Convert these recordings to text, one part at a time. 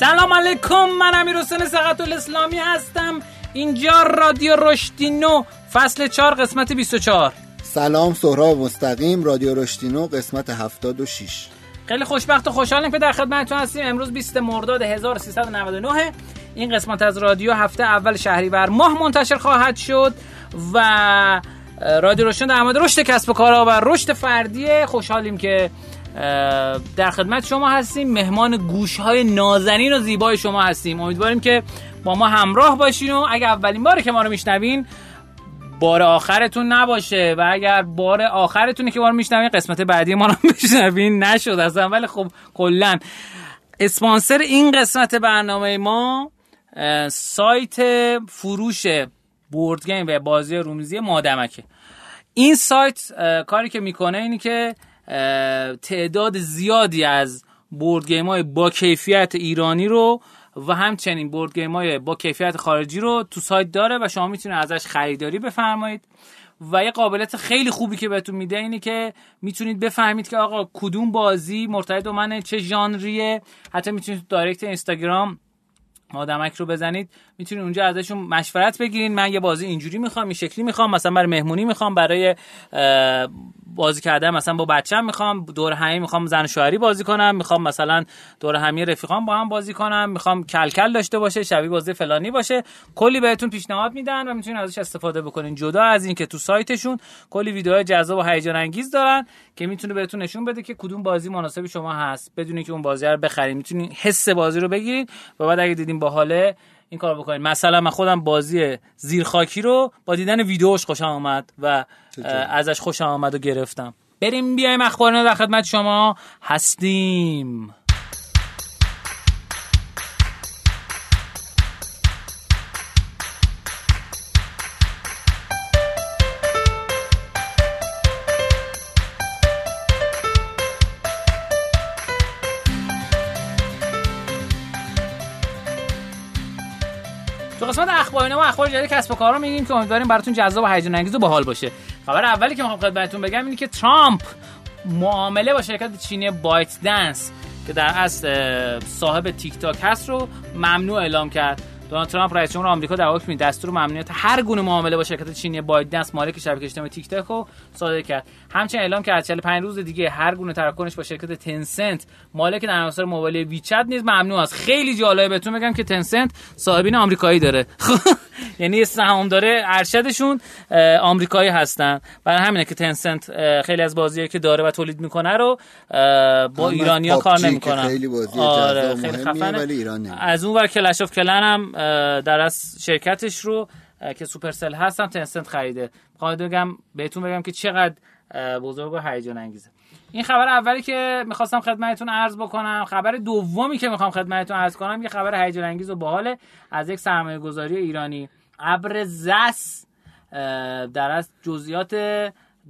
سلام علیکم، من امیرحسین صادق الاسلامی هستم. اینجا رادیو رشتینو فصل 4 قسمت 24. سلام، سهراب مستقیم، رادیو رشتینو قسمت 76. خیلی خوشبخت و خوشحالیم که در خدمتتون هستیم. امروز 20 مرداد 1399 این قسمت از رادیو هفته اول شهریور ماه منتشر خواهد شد و رادیو رشتینو در مورد رشد کسب و کارها و رشد فردی خوشحالیم که در خدمت شما هستیم. مهمان گوش‌های نازنین و زیبای شما هستیم. امیدواریم که با ما همراه باشین و اگر اولین باره که ما رو میشنوین بار آخرتون نباشه و اگر بار آخرتونه که ما رو میشنوین قسمت بعدی ما رو میشنوین نشد اصلا. ولی خب کلا اسپانسر این قسمت برنامه ما سایت فروش بورد گیم و بازی رومیزی مادمکه. این سایت کاری که میکنه اینی که تعداد زیادی از بورد گیم‌های با کیفیت ایرانی رو و همچنین بورد گیم‌های با کیفیت خارجی رو تو سایت داره و شما میتونید ازش خریداری بفرمایید و یه قابلیت خیلی خوبی که بهتون میده اینه که میتونید بفهمید که آقا کدوم بازی مرتبط با منه، چه ژانریه. حتی میتونید تو دایرکت اینستاگرام آدمک رو بزنید، میتونید اونجا ازشون مشورت بگیرین. من یه بازی اینجوری میخوام، این شکلی میخوام، مثلا برای مهمونی میخوام، برای بازی کردن مثلا با بچه‌م میخوام، دور همی میخوام زن و شوهری بازی کنم، میخوام مثلا دور همی رفیقام با هم بازی کنم، میخوام کلکل داشته باشه، شبیه بازی فلانی باشه. کلی بهتون پیشنهاد میدن و میتونید ازش استفاده بکنین. جدا از این که تو سایتشون کلی ویدیوهای جذاب و هیجان انگیز دارن که میتونه بهتون نشون بده که کدوم بازی مناسب شما هست بدون اینکه اون بازی رو بخرید. میتونید حس بازی رو بگیرید و بعد اگه دیدین باحاله این کارو بکنید. مثلا من خودم بازی زیرخاکی رو با دیدن ویدیوش خوشم اومد و ازش خوشم اومد و گرفتم. بریم بیایم اخبارنا در خدمت شما هستیم. قسمت اخبارنا و اخبار جدید کسب و کارا میگیم که امیدواریم براتون جذاب و هیجان انگیز و باحال باشه. خبر اولی که میخوام خدمتتون بگم اینه که ترامپ معامله با شرکت چینی بایت دنس که در اصل صاحب تیک تاک هست رو ممنوع اعلام کرد. دونالد ترامپ رئیس جمهور آمریکا در حکم دستور ممنوعیت هر گونه معامله با شرکت چینی بایت دنس مالک شبکه اجتماعی تیک تاک رو صادر کرد. همچنین اعلام کرد 45 روز دیگه هر گونه تراکنش با شرکت تنسنت مالک نرم‌افزار موبایل وی چت نیز ممنوع است. خیلی جالبه بهتون بگم که تنسنت صاحبین آمریکایی داره، یعنی سهامدار ارشدشون آمریکایی هستن. برای همینه که تنسنت خیلی از بازیایی که داره و تولید میکنه رو با ایرانی‌ها کار نمیکنن. خیلی بازی جذاب مهمه ولی ایرانی. از اونور کلش اف کلن هم در از شرکتش رو که سوپر سل هستم تنسنت خریده. میخوام بهتون بگم که چقدر بزرگ و هیجان انگیزه. این خبر اولی که میخواستم خدمتتون عرض بکنم. خبر دومی که میخوام خدمتتون عرض کنم یه خبر هیجان انگیز و باحاله از یک سرمایه گذاری ایرانی. ابر زس در از جزئیات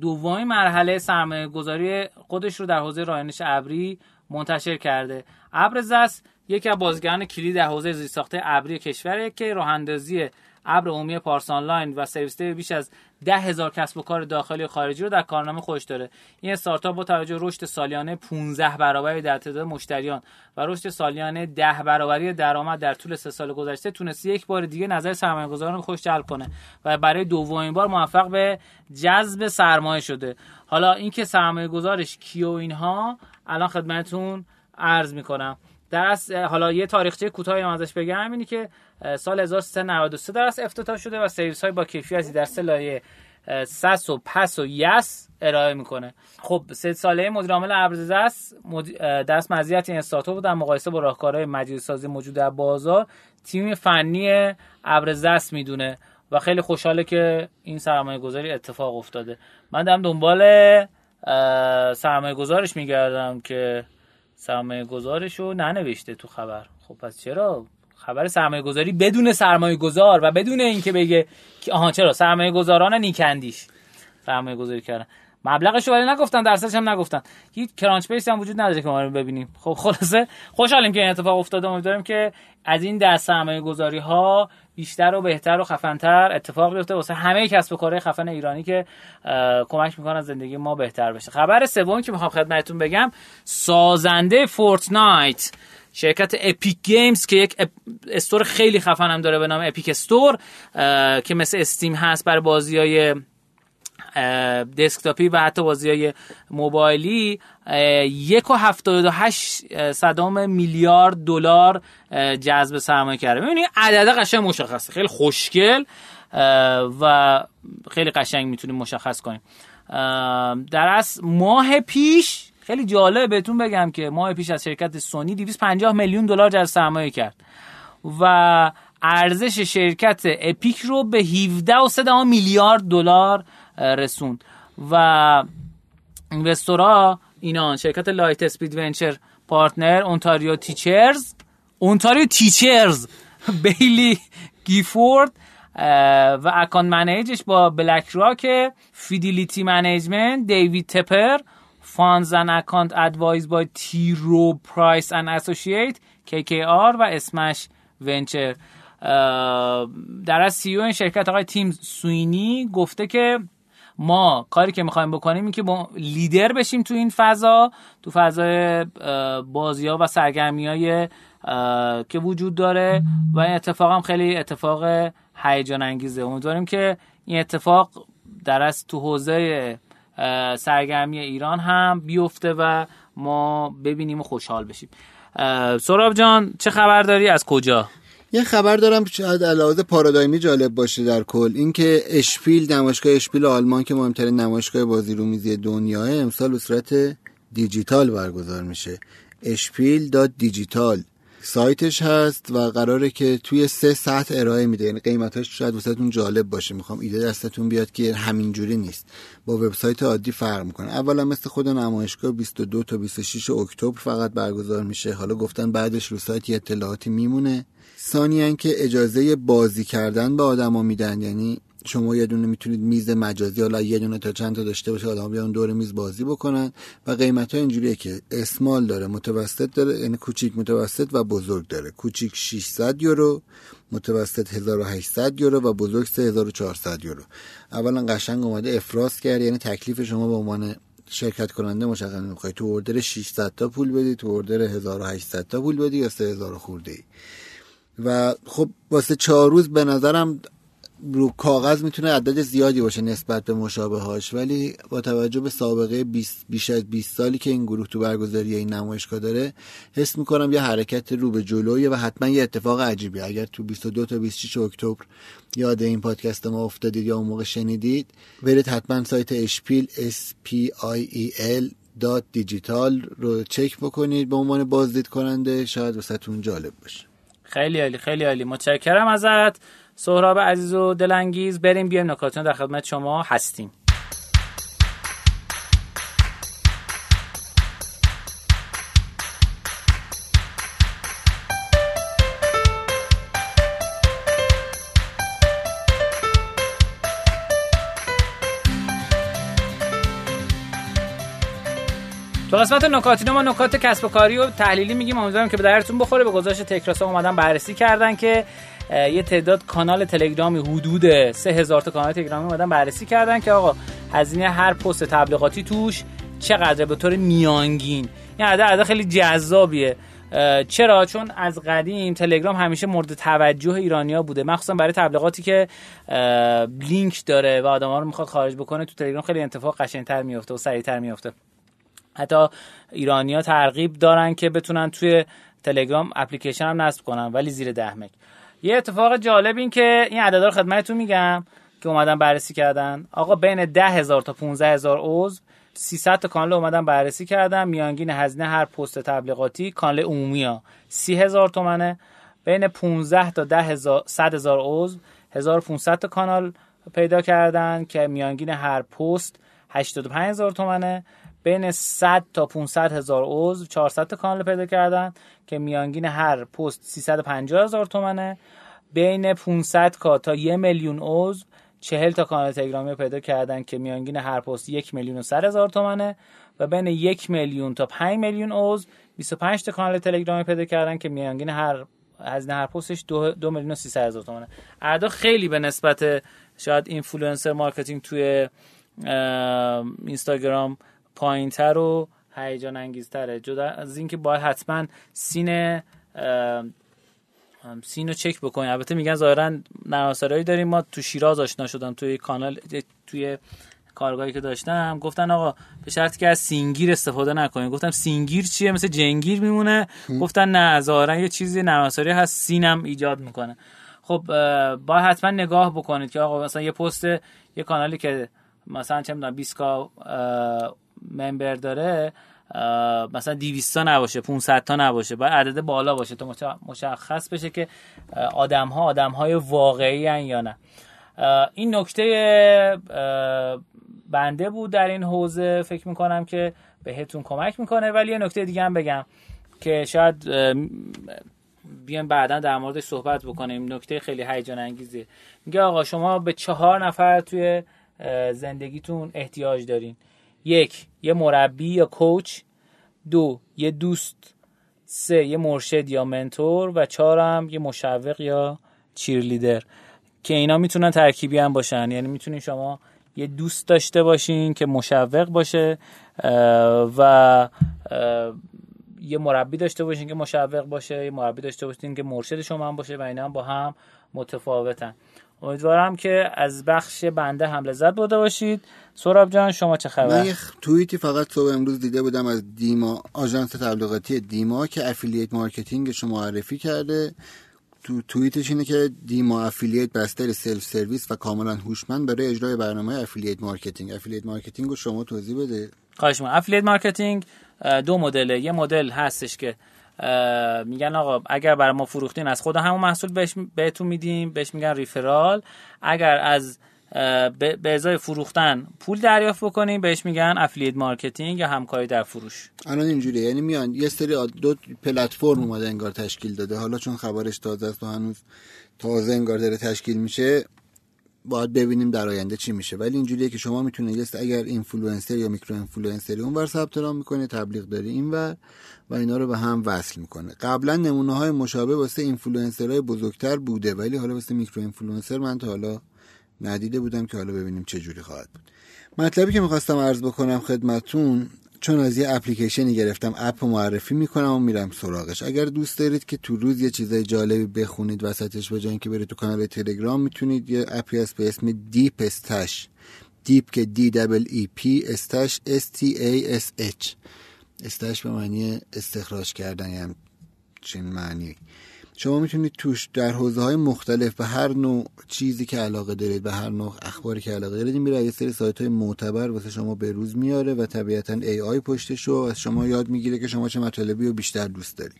دومی مرحله سرمایه گذاری خودش رو در حوزه رایانش ابری منتشر کرده. ابر زس یکی از بازیگران کلید در حوزه زیرساخت ابری کشوره که راه اندازی ابر عمومی پارس آنلاین و سرویس بیش از 10,000 کسب و کار داخلی و خارجی رو در کارنامه خودش داره. این استارتاپ با توجه رشد سالیانه 15 برابری در تعداد مشتریان و رشد سالیانه 10 برابری درآمد در طول 3 سال گذشته تونسته یک بار دیگه نظر سرمایه‌گذاران خودش جلب کنه و برای دومین بار موفق به جذب سرمایه شده. حالا اینکه سرمایه‌گذارش کیو اینها الان خدمتتون عرض می‌کنم. درست حالا یه تاریخچه کوتاهی هم ازش بگم اینی که سال 1393 درست افتتاح شده و سرویس‌های با کیفیتی در سه لایه سس و پس و یس ارائه میکنه. خب 3 ساله مدیر عامل ابر زس درست مزیت این استارتاپ در مقایسه با راهکارهای مجری‌سازی موجود در بازار تیم فنی ابر زس میدونه و خیلی خوشحاله که این سرمایه گذاری اتفاق افتاده. من دارم دنبال سرمایه گذارش میگردم که سرمایه گذارشو ننوشته تو خبر. خب پس چرا خبر سرمایه گذاری بدون سرمایه گذار و بدون اینکه بگه آها چرا سرمایه گذاران نیکندیش سرمایه گذاری کردن؟ مبلغشو ولی نگفتن، درصدش هم نگفتن. هیچ کرانچ بیس هم وجود نداره که ما رو ببینیم. خب خلاصه خوشحالیم که این اتفاق افتاده. امیدواریم که از این دست سرمایه گذاری ها بیشتر و بهتر و خفن‌تر اتفاق بیفته واسه همه کسب و کارهای خفن ایرانی که کمک میکنن زندگی ما بهتر بشه. خبر سومی که میخوام خدمتتون بگم سازنده فورتنایت شرکت اپیک گیمز که یک استور خیلی خفن هم داره به نام اپیک استور که مثل استیم هست برای بازی‌های دسکتاپی و حتی بازی‌های موبایلی 1.78 میلیارد دلار جذب سرمایه کرده. می‌بینید عدد قشنگ مشخصه، خیلی خوشگل و خیلی قشنگ میتونیم مشخص کنیم. در از ماه پیش خیلی جالب بهتون بگم که ماه پیش از شرکت سونی 250 میلیون دلار جذب سرمایه کرد و ارزش شرکت اپیک رو به 17.3 میلیارد دلار رسوند و اینوستورها اینا شرکت لایت سپید ونچر پارتنر، اونتاریو تیچرز بیلی گیفورد و اکانت منیجش با بلک راک، فیدیلیتی منیجمنت، دیوید تپر، فاندز اند اکانت ادوایز بای تیرو پرایس اند اسوسییت، KKR و اسمش ونچر. در از CEO این شرکت آقای تیم سوینی گفته که ما کاری که میخوایم بکنیم این که با لیدر بشیم تو این فضا، تو فضای بازی‌ها و سرگرمی‌های که وجود داره و این اتفاق هم خیلی اتفاق هیجان انگیزه. امیدواریم که این اتفاق در از تو حوزه سرگرمی ایران هم بیفته و ما ببینیم و خوشحال بشیم. سراب جان چه خبر داری؟ از کجا؟ یه خبر دارم شاید علاوه پارادایمی جالب باشه در کل، این که اشپیل، نمایشگاه اشپیل آلمان که مهمترین نمایشگاه بازی رومیزی دنیاه، امسال به صورت دیجیتال برگزار میشه. spiel.digital سایتش هست و قراره که توی 3 ساعت ارائه میده، یعنی قیمتاش شاید واسهتون جالب باشه. میخوام ایده دستتون بیاد که همینجوری نیست، با وبسایت عادی فرق میکنه. اولا مثل خود نمایشگاه 22 تا 26 اکتبر فقط برگزار میشه، حالا گفتن بعدش رو سایت یه اطلاعاتی میمونه. ثانیاً که اجازه بازی کردن به آدما میدن، یعنی شما یه دونه میتونید میز مجازی، حالا یه دونه تا چند تا داشته باشه، آدم بیان دور میز بازی بکنن و قیمت‌ها اینجوریه که اسمال داره، متوسط داره، یعنی کوچیک، متوسط و بزرگ داره. کوچیک 600 یورو، متوسط 1800 یورو و بزرگ 3400 یورو. اولا قشنگ اومده افراز کرد، یعنی تکلیف شما به عنوان شرکت کننده مشخصه. می‌خوای تو اوردر 600 تا پول بدی، تو اوردر 1800 تا پول بدی یا 3000 خورده‌ای. و خب واسه 4 روز به نظرم رو کاغذ میتونه عدد زیادی باشه نسبت به مشابههاش، ولی با توجه به سابقه بیش از 20 سالی که این گروه تو برگزاری این نمایشگاه داره، حس میکنم یه حرکت رو به جلویه و حتما یه اتفاق عجیبی. اگر تو 22 تا 26 اکتبر یاد این پادکست ما افتادید یا اون موقع شنیدید، برید حتما سایت اشپیل spiel.digital رو چک بکنید به عنوان بازدید کننده، شاید واسهتون جالب باشه. خیلی عالی، خیلی عالی، متشکرم ازت سهراب عزیز و دلانگیز. بریم بیایم نکاتون در خدمت شما هستیم. تو قسمت نکاتینو ما نکات کسب و کاری و تحلیلی میگیم، امیدوارم که به دردتون بخوره. به گزارش تکراسا اومدن بررسی کردن که یه تعداد کانال تلگرامی، حدود 3000 تا کانال تلگرامی اومدن بررسی کردن که آقا هزینه هر پست تبلیغاتی توش چقدره به طور میانگین. یعنی عدد خیلی جذابیه. چرا؟ چون از قدیم تلگرام همیشه مورد توجه ایرانی‌ها بوده، مخصوصا برای تبلیغاتی که لینک داره و آدم‌ها رو می‌خواد خارج بکنه. تو تلگرام خیلی اتفاق قشنگ‌تر می‌افته و سریع‌تر می‌افته. حتی ایرانی‌ها ترغیب دارن که بتونن توی تلگرام اپلیکیشن هم نصب کنن، ولی زیر 10 مگ. یه اتفاق جالب این که این عددا رو خدمتتون میگم که اومدن بررسی کردن. آقا بین 10,000 تا 15,000 عضو 300 تا کانال اومدن بررسی کردن. میانگین هزینه هر پست تبلیغاتی کانال عمومی‌ها 30,000 تومانه. بین 15 تا 100,000 عضو 1500 تا کانال پیدا کردن که میانگین هر پست 85,000 تومانه. بین 100 تا 500,000 عضو 400 تا کانال پیدا کردن که میانگین هر پست 350,000 تومنه. بین 500 تا 1 میلیون عضو 40 تا کانال تلگرامی پیدا کردن که میانگین هر پست 1,100,000 تومنه و بین 1 میلیون تا 5 میلیون عضو 25 تا کانال تلگرامی پیدا کردن که میانگین هر پستش 2,300,000 تومنه. اعداد خیلی به نسبت شاید اینفلوئنسر مارکتینگ توی اینستاگرام پایین‌تر و هیجان انگیزتره. جدا از اینکه باید حتما سینو چک بکنید. البته میگن ظاهرا نرم‌افزارهایی داریم. ما تو شیراز آشنا شدم توی کانال، توی کارگاهی که داشتم، گفتن آقا به شرطی که از سینگیر استفاده نکنید. گفتم سینگیر چیه؟ مثل جنگیر میمونه؟ گفتن نه، ظاهرا یه چیزی نرم‌افزاری هست سینم ایجاد میکنه. خب باید حتما نگاه بکنید که آقا مثلا یه پست یه کانالی که مثلا چه میدونم 20k ممبر داره مثلا 200 تا نباشه، 500 تا نباشه، باید عدد بالا باشه تا مشخص بشه که آدم‌های واقعی ان یا نه. این نکته بنده بود در این حوزه، فکر میکنم که بهتون کمک میکنه. ولی یه نکته دیگه هم بگم که شاید بیان بعدا در موردش صحبت بکنیم، نکته خیلی هیجان انگیزه. میگه آقا شما به 4 نفر توی زندگیتون احتیاج دارین. 1 یه مربی یا کوچ، 2 یه دوست، 3 یه مرشد یا منتور، و 4 هم یه مشوق یا چیرلیدر، که اینا میتونن ترکیبی هم باشن. یعنی میتونین شما یه دوست داشته باشین که مشوق باشه و یه مربی داشته باشین که مشوق باشه، یه مربی داشته باشین که مرشد شما هم باشه، و اینا هم با هم متفاوتن. امیدوارم که از بخش بنده هم لذت برده باشید. سوراب جان شما چه خبر؟ من یه توییتی فقط صبح امروز دیده بودم از دیما، آژانس تبلیغاتی دیما، که افیلیت مارکتینگش رو معرفی کرده. تو توییتش اینه که دیما افیلیت بستر سلف سرویس و کاملا هوشمند برای اجرای برنامه افیلیت مارکتینگ. افیلیت مارکتینگ رو شما توضیح بده. خواهش می‌کنم. افیلیت مارکتینگ 2 مدله. یه مدل هستش که میگن آقا اگر برای ما فروختین از خود همون محصول بهتون میدیم، بهش میگن ریفرال. اگر از به ازای فروختن پول دریافت بکنین، بهش میگن افیلیت مارکتینگ یا همکاری در فروش. الان اینجوریه، یعنی میان یه سری دو پلتفرم اومده انگار تشکیل داده، حالا چون خبرش تازه است و هنوز تازه انگار داره تشکیل میشه، باید ببینیم در آینده چی میشه. ولی اینجوریه که شما میتونید اگر اینفلوئنسر یا میکرو اینفلوئنسری اونور ثبت نام میکنه، تبلیغ داره اینور، و اینا رو به هم وصل میکنه. قبلا نمونه های مشابه واسه اینفلوئنسرهای بزرگتر بوده، ولی حالا واسه میکرو اینفلوئنسر من تا حالا ندیده بودم، که حالا ببینیم چه جوری خواهد بود. مطلبی که میخواستم عرض بکنم خدمتتون، چون از یه اپلیکیشنی گرفتم، اپ رو معرفی میکنم و میرم سراغش. اگر دوست دارید که تو روز یه چیزای جالبی بخونید وسطش، به جای اینکه برید تو کانال تلگرام، میتونید یه اپی هست به اسم دیپ استاش. دیپ که DEEP، استاش STASH. استاش به معنی استخراج کردن، یعنی چه معنی. شما میتونید توش در حوزه‌های مختلف به هر نوع چیزی که علاقه دارید، به هر نوع اخباری که علاقه دارید، میره یه سری سایت‌های معتبر واسه شما به روز میاره، و طبیعتاً AI پشتشو از شما یاد میگیره که شما چه مطالبی رو بیشتر دوست دارید.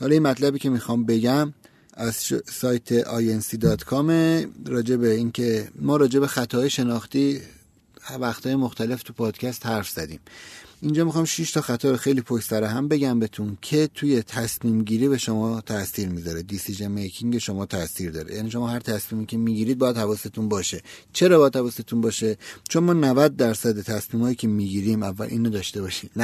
حالا این مطلبی که میخوام بگم از سایت inc.com، راجع به اینکه ما راجع به خطاهای شناختی وقت‌های مختلف تو پادکست حرف زدیم. اینجا میخوام 6 تا خطا رو خیلی پشت سر هم بگم بهتون، که توی تصمیم گیری به شما تاثیر میذاره، دیسیژن میکینگ شما تاثیر داره. یعنی شما هر تصمیمی که میگیرید باید حواستون باشه. چرا باید حواستون باشه؟ چون ما 90% تصمیمایی که میگیریم، اول اینو داشته باشید، 90%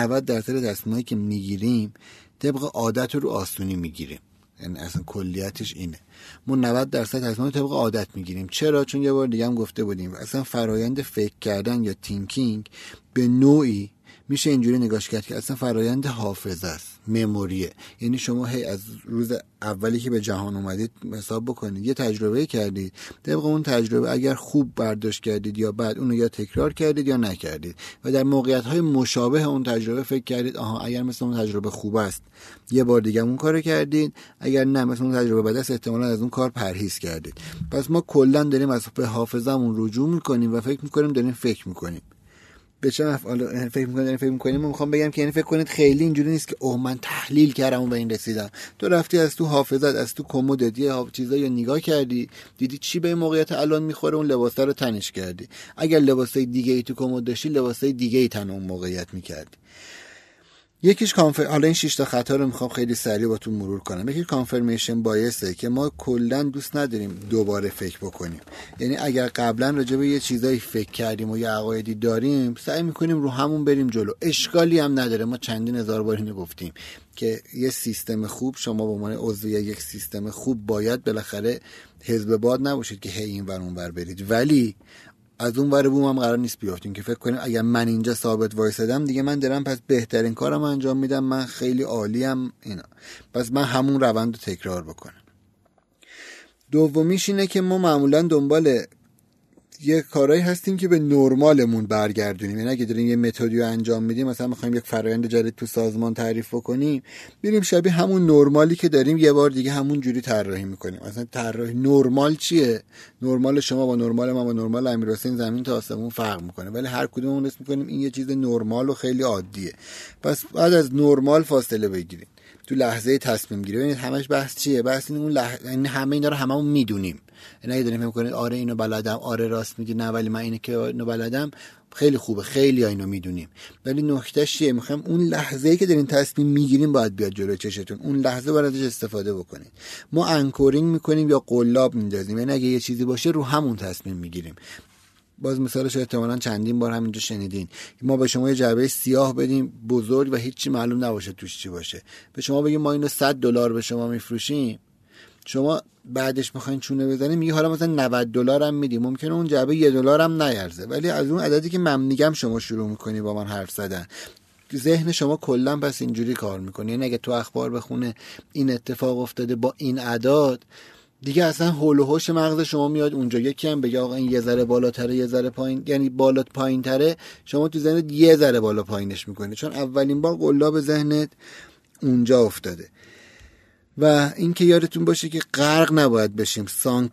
تصمیمایی که میگیریم طبق عادت رو آسونی میگیریم. یعنی اصلا کلیتش اینه، ما 90% تصمیم طبق عادت میگیریم. چرا؟ چون یه بار دیگه هم گفته بودیم، اصلا فرایند فکر کردن یا تینکینگ به نوعی میشه اینجوری نگاش کرد که اصلا فرایند حافظه است، مموریه. یعنی شما هی از روز اولی که به جهان اومدید حساب بکنید، یه تجربه کردید، طبق اون تجربه اگر خوب برداشت کردید یا بد، اونو یا تکرار کردید یا نکردید، و در موقعیت‌های مشابه اون تجربه فکر کردید آها اگر مثل اون تجربه خوب است یه بار دیگه اون کارو کردید، اگر نه مثل اون تجربه بد است احتمالاً از اون کار پرهیز کردید. پس ما کلاً داریم از به حافظه‌مون رجوع می‌کنیم و فکر می‌کنیم داریم فکر می‌کنیم. بچه‌ها فکر می‌کنید. من می‌خوام بگم که یعنی فکر کنید خیلی اینجوری نیست که اوه من تحلیل کردم و به این رسیدم. تو رفتی از تو حافظت، از تو کمدت چیزا یا نگاه کردی، دیدی چی به موقعیت الان میخوره، اون لباسا رو تنش کردی. اگر لباسای دیگه‌ای تو کمد داشتی، لباسای دیگه‌ای تن اون موقعیت می‌کردی. یکیش حالا این 6 تا خطا رو میخوام خیلی سریع با تو مرور کنم. یکی کانفرمیشن بایسه، که ما کلا دوست نداریم دوباره فکر بکنیم. یعنی اگر قبلا راجع به یه چیزایی فکر کردیم و یه عقایدی داریم، سعی میکنیم رو همون بریم جلو. اشکالی هم نداره، ما چندین هزار بار اینو گفتیم که یه سیستم خوب، شما به عنوان عضو یک سیستم خوب باید بالاخره حزب باد نباشید که هی اینور اونور برید، ولی از اون ور بوم هم قرار نیست بیافتیم که فکر کنیم اگر من اینجا ثابت وایسادم دیگه من درم پس بهترین کارم انجام میدم، من خیلی عالیم اینا، پس من همون روند رو تکرار بکنم. دومیش اینه که ما معمولا دنبال یه کارایی هستیم که به نرمالمون برگردونیم، یعنی اگه داریم یه متدی رو انجام میدیم، مثلا می‌خوایم یک فرآیند جدید تو سازمان تعریف بکنیم، می‌ریم شبیه همون نرمالی که داریم یه بار دیگه همون جوری طراحی می‌کنیم. مثلا طراحی نرمال چیه؟ نرمال شما با نرمال من با نرمال امیرحسین زمین تا آسمون فرق می‌کنه، ولی هر کدوممون اسم می‌کنیم این یه چیز نرمال و خیلی عادیه. پس بعد از نرمال فاصله بگیرید تو لحظه تصمیم گیری. ببینید همش بحث چیه؟ بحث این همه اینا رو هممون میدونیم، یعنی داریم فکر می‌کنید آره اینو بلدم، آره راست میگی، نه ولی من اینو که اینو بلدم خیلی خوبه، خیلی ها اینو میدونیم. ولی نکتهش چیه؟ میخوایم اون لحظه‌ای که دارین تصمیم میگیریم باید بیاد جلوی چشتون، اون لحظه باید ازش استفاده بکنید. ما انکورینگ میکنیم یا قلاب میندازیم، یعنی اگه یه چیزی باشه رو همون تصمیم میگیریم. باز مثالش احتمالاً چندین بار همینجا شنیدین، ما به شما یه جعبه سیاه بدیم بزرگ و هیچی معلوم نباشه توش چی باشه، به شما بگیم ما اینو $100 به شما میفروشیم، شما بعدش میخواین چونه بزنیم میگه حالا مثلا $90 هم میدیم، ممکنه اون جعبه $1 هم نیرزه، ولی از اون عددی که من میگم شما شروع میکنی با من حرف زدن. ذهن شما کلا پس اینجوری کار میکنه، یعنی اگه تو اخبار بخونه این اتفاق افتاده با این اعداد، دیگه اصلا هول و هوش مغز شما میاد اونجا. یکی هم بگه آقا این یه ذره بالاتره یه ذره پایین، یعنی بالات پایین‌تره، شما تو ذهنت یه ذره بالا پایینش می‌کنی، چون اولین بار قلاب ذهنت اونجا افتاده. و اینکه یادتون باشه که غرق نباید بشیم، سانک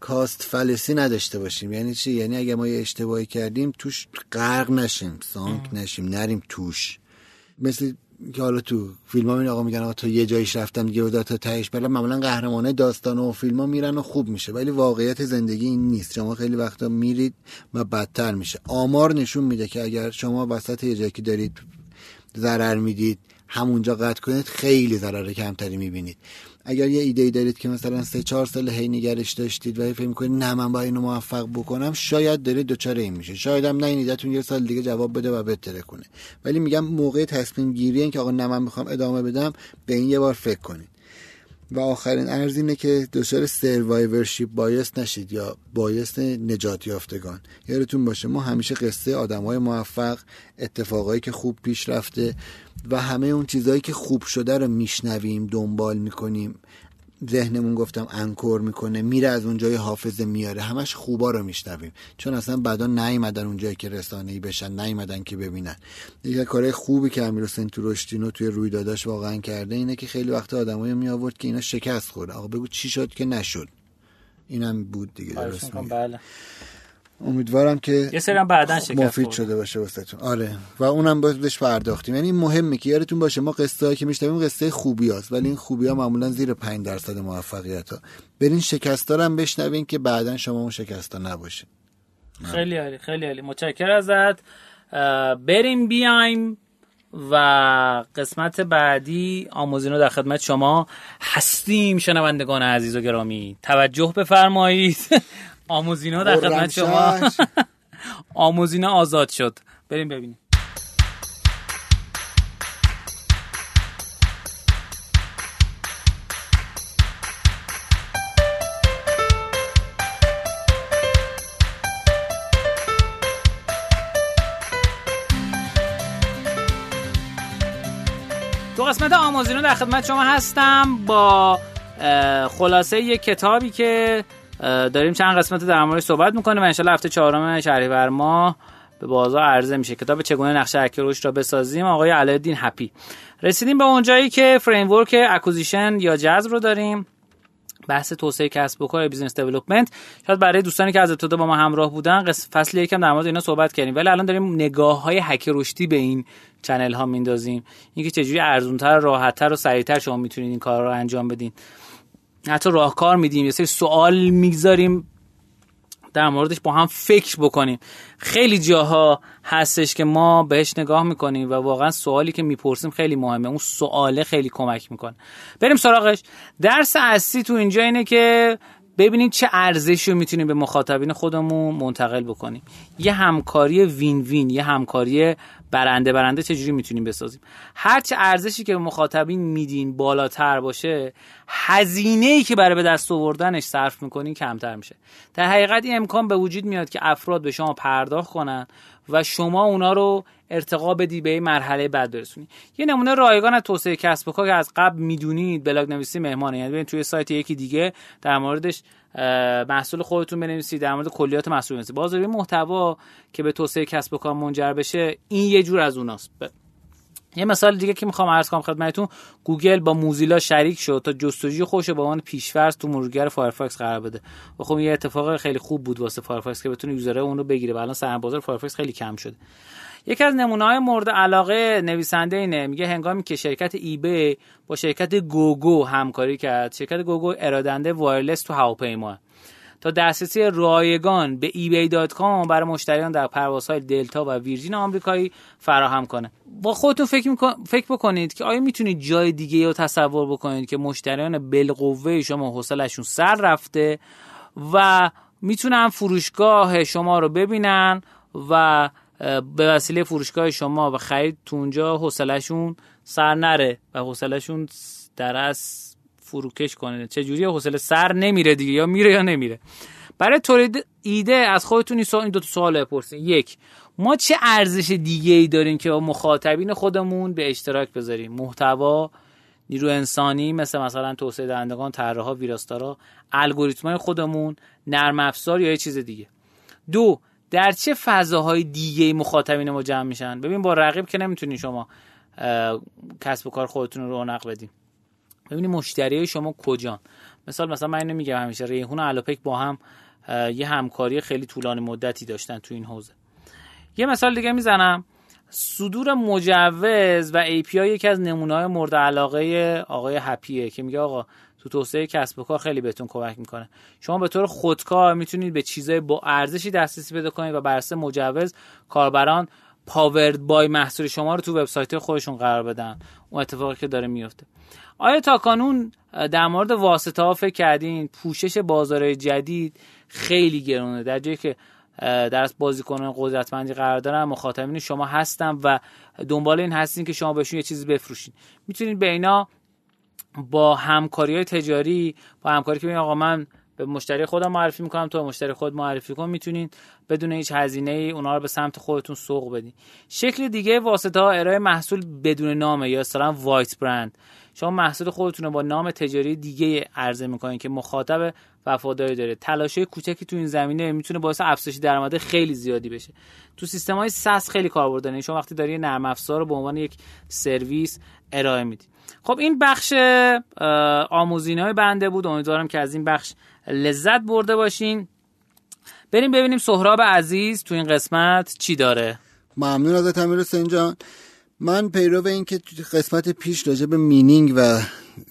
کاست فلسی نداشته باشیم. یعنی چی؟ یعنی اگه ما یه اشتباهی کردیم توش غرق نشیم، سانک نشیم، نریم توش. مثل که حالا تو فیلم ها این آقا میگن آقا تو یه جایش رفتم دیگه بودا تا تهش بلا، معمولا قهرمانای داستان و فیلم ها میرن و خوب میشه، ولی واقعیت زندگی این نیست. شما خیلی وقتا میرید و بدتر میشه. آمار نشون میده که اگر شما وسط یه جایی که دارید ضرر میدید همونجا قطع کنید، خیلی ضرر کمتری میبینید. اگر یه ایده ای دارید که مثلا 3-4 سال هی نگرش داشتید و فکر می‌کنید نه من با اینو موفق بکنم، شاید دارید دوچاره این میشه، شاید هم نه این ایدهتون یه سال دیگه جواب بده و بهتره کنه. ولی میگم موقع تصمیم گیری این که آقا نه من میخوام ادامه بدم، به این یه بار فکر کنید. و آخرین عرض اینه که دوچاره سروایورشیپ بایس نشید یا بایس نجات یافتگان. یادتون باشه ما همیشه قصه آدمای موفق، اتفاقایی که خوب پیش رفته و همه اون چیزایی که خوب شده رو میشنویم، دنبال میکنیم، ذهنمون گفتم انکور میکنه، میره از اونجای حافظه میاره، همش خوبا رو میشنویم، چون اصلا بعدا نیومدن اونجایی که رسانه‌ای بشن، نیومدن که ببینن. یه کار خوبی که امیرحسین تو رشتینو توی رویداداش واقعا کرده اینه که خیلی وقت آدمایی میآورد که اینا شکست خورد، آقا بگو چی شد که نشد، اینم بود دیگه. درست میگه. امیدوارم که یه سری هم بعدن مفید شده باشه واسهتون. آره و اونم بهش پرداختیم. یعنی مهمه که یادتون باشه ما قصه هایی که میشنویم قصه خوبی هست، ولی این خوبی ها معمولا زیر 5% موفقیت ها. برین شکست ها رو هم بشنوین که بعدن شما اون شکست ها نباشه. خیلی عالی، خیلی عالی، متشکرم ازت. بریم بیایم و قسمت بعدی آموزینو در خدمت شما هستیم. شنوندگان عزیز و گرامی توجه بفرمایید، آموزینا در خدمت شما. آموزینا آزاد شد، بریم ببینیم. تو قسمت آموزینا در خدمت شما هستم با خلاصه یک کتابی که داریم چند قسمت در موردش صحبت میکنیم و انشالله هفته 4 شهریور ماه به بازار عرضه میشه. کتاب چگونه نقشه اکروش را بسازیم، آقای علالدین هپی. رسیدیم به اونجایی که فریم ورک اکوزیشن یا جذب رو داریم، بحث توسعه کسب و کار، بیزنس دیولپمنت. شاید برای دوستانی که از ابتدا با ما همراه بودن فصل یکم در مورد اینا صحبت کردیم، ولی الان داریم نگاه‌های هک رشدی به این چنل ها میندازیم، اینکه چجوری ارزان‌تر، راحت‌تر و سریع‌تر شما میتونید این کارا رو انجام بدین. حتی راهکار میدیم، یه سری سوال میگذاریم در موردش با هم فکر بکنیم. خیلی جاها هستش که ما بهش نگاه میکنیم و واقعا سوالی که میپرسیم خیلی مهمه، اون سواله خیلی کمک میکنه. بریم سراغش. درس اصلی تو اینجا اینه که ببینیم چه ارزشی رو میتونیم به مخاطبین خودمون منتقل بکنیم. یه همکاری وین وین، یه همکاری برنده چجوری میتونیم بسازیم. هرچه ارزشی که به مخاطبین میدین بالاتر باشه، هزینه‌ای که برای به دست آوردنش صرف میکنین کمتر میشه. در حقیقت این امکان به وجود میاد که افراد به شما پرداخت کنن و شما اونا رو ارتقا بدی به مرحله بعد برسونی. یه نمونه رایگان از توسعه کسب و کار که از قبل میدونید بلاگ نویسی مهمانه، یعنی برید توی سایت یکی دیگه در موردش محصول خودتون بنویسید، در مورد کلیات محصول بنویسید. بازاریابی محتوا که به توسعه کسب و کار منجر بشه این یه جور از اوناست. یه مثال دیگه که میخوام عرض کنم خدمتتون، گوگل با موزیلا شریک شد تا جستجوی خودش به عنوان پیش‌فرض تو مرورگر فایرفاکس قرار بده. و خب یه اتفاق خیلی خوب بود واسه فایرفاکس که بتونه یوزرها اون رو بگیره و الان سهم بازار فایرفاکس خیلی کم شده. یکی از نمونه‌های مورد علاقه نویسنده اینه، میگه هنگامی که شرکت ایبی با شرکت گوگو همکاری کرد، شرکت گوگو ارائه‌دهنده وایرلس تو هواپیما، تا دسترسی رایگان به ebay.com برای مشتریان در پروازهای دلتا و ویرجین آمریکایی فراهم کنه. با خودتون فکر بکنید که آیا میتونید جای دیگه رو تصور بکنید که مشتریان بالقوه شما حوصله‌شون سر رفته و میتونن فروشگاه شما رو ببینن و به وسیله فروشگاه شما و خرید تو اونجا حوصله‌شون سر نره و حوصله‌شون درست فروکش کنه. چه جوری حوصله سر نمیره دیگه، یا میره یا نمیره. برای تولید ایده از خودتون این دو تا سوال بپرسید. یک، ما چه ارزش دیگه ای داریم که با مخاطبین خودمون به اشتراک بذاریم؟ محتوا، نیرو انسانی مثلا توسعه دهندگان، طراحا، ویراستارا، الگوریتم‌های خودمون، نرم افزار یا یه چیز دیگه. دو، در چه فضاهای دیگه مخاطبین ما جمع میشن؟ ببین با رقیب که نمیتونین شما کسب و کار خودتون رو رونق بدین. ببینید مشتریای شما کجان. مثلا من اینو میگم همیشه، ریحون و الاپک با هم یه همکاری خیلی طولانی مدتی داشتن تو این حوزه. یه مثال دیگه میزنم، صدور مجوز و API یکی از نمونه‌های مورد علاقه آقای هپیه که میگه آقا تو توسعه کسب و کار خیلی بهتون کمک میکنه. شما به طور خودکار میتونید به چیزای با ارزشی دسترسی پیدا کنید و بر اساس مجوز کاربران پاورد بای محصول شما رو تو وبسایت خودشون قرار بدن. اون اتفاقی که داره میفته. آیا تا کنون در مورد واسطه ها فکر کردین؟ پوشش بازارهای جدید خیلی گرونه، در جایی که درست بازیکنان قدرتمندی قرار دارن مخاطبین شما هستن و دنبال این هستین که شما بهشون یه چیزی بفروشین. میتونید به اینا با همکاری‌های تجاری، با همکاری که ببین آقا من به مشتری خودم معرفی میکنم، تو مشتری خود معرفی کن، میتونین بدون هیچ هزینه‌ای اونا رو به سمت خودتون سوق بدین. شکل دیگه واسطه ها ارائه محصول بدون نامه یا مثلا وایت برند. شما محصول خودتون رو با نام تجاری دیگه عرضه میکنین که مخاطب وفاداری داره. تلاشه کوچکی تو این زمینه میتونه باعث افزایش درآمد خیلی زیادی بشه. تو سیستم‌های SaaS خیلی کاربرد داره. شما وقتی داری نرم افزار رو به عنوان یک سرویس ارائه میدید. خب این بخش آموزینای بنده بود. امیدوارم که از این بخش لذت برده باشین. بریم ببینیم سهراب عزیز تو این قسمت چی داره. ممنون ازت امیرحسین جان. من پیرو این که قسمت پیش راجع به مینینگ و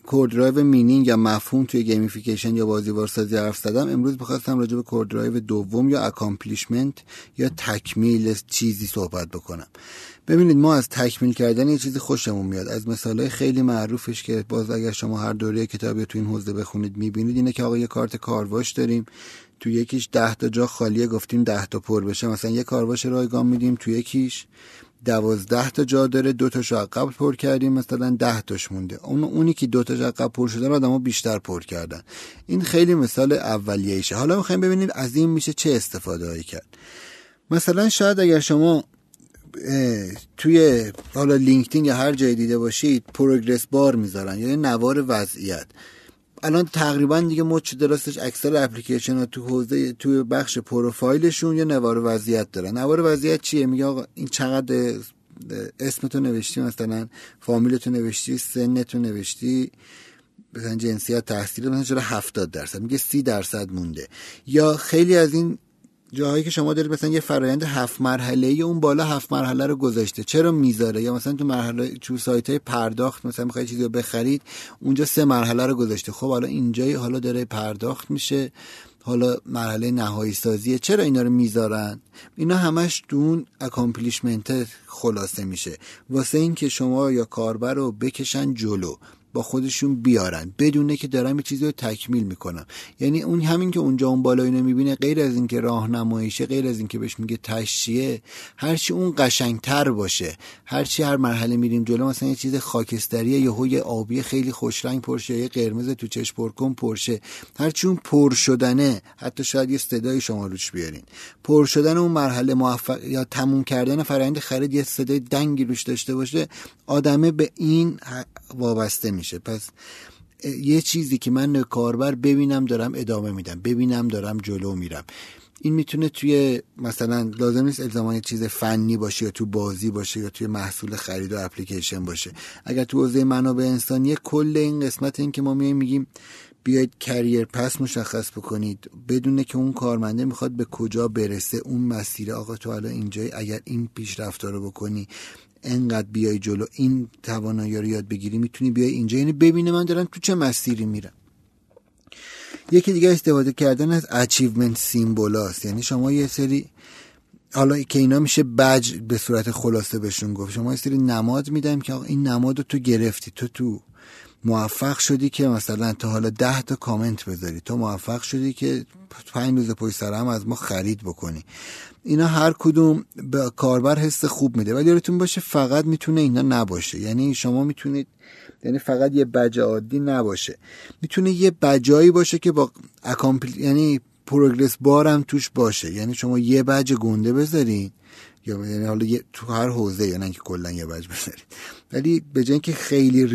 کوردرایو مینینگ یا مفهوم توی گیمیفیکیشن یا بازیوارسازی حرف زدم، امروز می‌خواستم راجع به کوردرایو دوم یا اکامپلیشمنت یا تکمیل چیزی صحبت بکنم. ببینید ما از تکمیل کردن یه چیزی خوشمون میاد. از مثالای خیلی معروفش که باز اگر شما هر دوره کتابی تو این حوزه بخونید می‌بینید اینه که آقا یه کارت کارواش داریم، تو یکیش 10 تا جا خالیه، گفتیم 10 تا پر بشه، مثلا یه کارواش رایگان میدیم، تو یکیش 12 تا جا داره، 2 تاشو عقب پر کردیم، مثلا 10 تاش مونده. اونی که 2 تاش عقب پر شده رو آدما بیشتر پر کردن. این خیلی مثال اولیه‌ایشه. حالا می‌خوایم ببینیم از این میشه چه استفاده‌ای کرد. مثلا شاید اگر شما توی حالا لینکدین یا هر جای دیده باشید پروگرس بار میذارن، یعنی نوار وضعیت. الان تقریبا دیگه مچ درستش اکثر اپلیکیشن ها تو حوزه تو بخش پروفایلشون یا نوار وضعیت دارن. نوار وضعیت چیه؟ میگه آقا این چقدر اسمتو نوشتی، مثلا فامیلتو نوشتی، سنتو نوشتی، مثلا جنسیت، تحصیل، مثلا چرا 70%، میگه 30% مونده. یا خیلی از این جاهایی که شما دارید مثلا یه فرآیند 7 مرحله‌ای، اون بالا 7 مرحله رو گذاشته، چرا میذاره؟ یا مثلا تو مرحله تو سایت‌های پرداخت مثلا می‌خواید چیزی رو بخرید، اونجا 3 مرحله رو گذاشته. خب حالا اینجایی حالا داره پرداخت میشه، حالا مرحله نهایی سازیه، چرا اینا رو میذارن؟ اینا همش تو اون اکامپلیشمنت خلاصه میشه، واسه این که شما یا کاربر رو بکشن جلو با خودشون بیارن بدونه که دارم یه چیزی رو تکمیل میکنم. یعنی اون همین که اونجا اون بالایی نمیبینه، غیر از این که راهنماییشه، غیر از این که بهش میگه تشریحه، هرچی اون قشنگتر باشه، هرچی هر مرحله میریم جلو مثلا یه چیز خاکستری یهو یه آبی خیلی خوش رنگ پرشه، یه قرمز تو چش پرکن پرشه، هرچی اون پر شدنه، حتی شاید یه صدای شما روش بیارین، پر شدن اون مرحله موفق یا تموم کردن فرآیند خرید یه صدای دنگی روش داشته باشه، آدمه به این وابسته میشه. پس یه چیزی که من کاربر ببینم دارم ادامه میدم، ببینم دارم جلو میرم. این میتونه توی مثلا لازم نیست الزاما چیز فنی باشه یا تو بازی باشه یا توی محصول خرید و اپلیکیشن باشه. اگر تو حوزه منابع انسانی کل این قسمت، این که ما میگیم بیاید کریر پس مشخص بکنید، بدونه که اون کارمنده میخواد به کجا برسه، اون مسیر. آقا تو حالا اینجای، اگر این پیشرفتا رو بکنی، انقدر بیای جلو، این توانایی رو یاد بگیری، میتونی بیای اینجا. یعنی ببینه من دارم تو چه مسیری میرم. یکی دیگه استفاده کردن از اچیومنت سیمبولاست. یعنی شما یه سری، حالا که اینا میشه بج به صورت خلاصه بهشون گفت، شما یه سری نماد میدم که این نماد رو تو گرفتی، تو موفق شدی که مثلا تا حالا 10 تا کامنت بذاری، تو موفق شدی که 5 روز پشت سر هم از ما خرید بکنی. اینا هر کدوم به کاربر حس خوب میده، ولی یادتون باشه فقط میتونه اینا نباشه. یعنی شما میتونید، یعنی فقط یه بج عادی نباشه، میتونه یه بجایی باشه که با یعنی پروگرس بارم توش باشه. یعنی شما یه بج گنده بذارین، یعنی حالا تو هر حوزه، یعنی که کلا یه بج بذارید، ولی به جای اینکه خیلی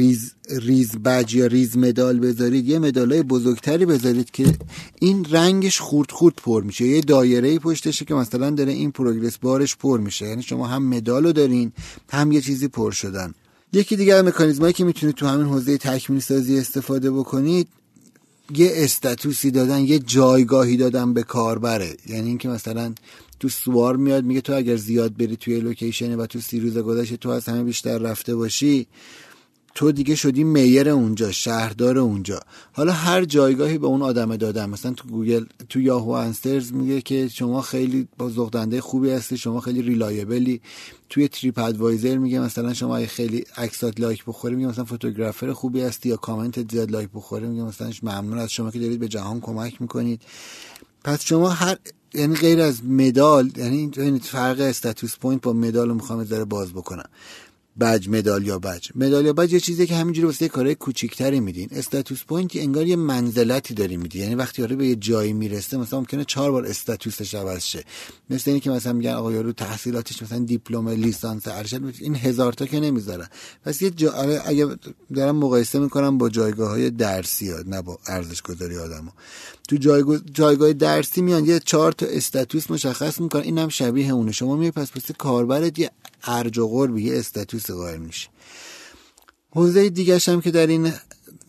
ریز بج یا ریز مدال بذارید، یه مدالای بزرگتری بذارید که این رنگش خورد پر میشه، یه دایره‌ای پشتشه که مثلا داره این پروگرس بارش پر میشه. یعنی شما هم مدالو دارین، هم یه چیزی پر شدن. یکی دیگه از مکانیزمایی که میتونید تو همین حوزه تکمیل سازی استفاده بکنید، یه استاتوسی دادن، یه جایگاهی دادن به کاربره. یعنی اینکه مثلا تو سوار میاد میگه تو اگر زیاد بری توی لوکیشن و تو 30 روز گذشته تو از همه بیشتر رفته باشی، تو دیگه شدی میور اونجا، شهردار اونجا. حالا هر جایگاهی به اون آدمه دادن. مثلا تو گوگل، تو یاهو انسرز میگه که شما خیلی بازدهنده خوبی هستی، شما خیلی ریلایبلی. توی تریپ ادوایزر میگه مثلا شما اگه خیلی عکسات لایک بخوره، میگه مثلا فوتوگرافر خوبی هستی، یا کامنت زیاد لایک بخوره، میگه مثلا ممنون از شما که دارید به جهان کمک میکنید. پس شما هر، یعنی غیر از مدال، یعنی فرق استاتوس پوینت با مدال رو میخوام ذره باز بکنم. بج، مدال یا بج یه چیزی که همینجوری واسه کارهای کوچیکتری میدین. استاتوس پوینت انگار یه منزلتی داری میدی، یعنی وقتی یارو به یه جایی میرسه مثلا ممکنه 4 بار استاتوسش عوض شه. مثل اینکه مثلا میگن آقا یارو تحصیلاتش مثلا دیپلم، لیسانس، ارشد، این 1000 تا که نمیذاره. پس یه اگه دارم مقایسه میکنم با جایگاه‌های درسی، نه با ارزش گذاری آدمو، تو جایگاه درسی میان یه 4 تا استاتوس مشخص میکنن، اینم شبیه اونه. شما میای پس کاربرت یه ارج و قربی، یه استاتوس قائل میشه. حوزه دیگه هم که در این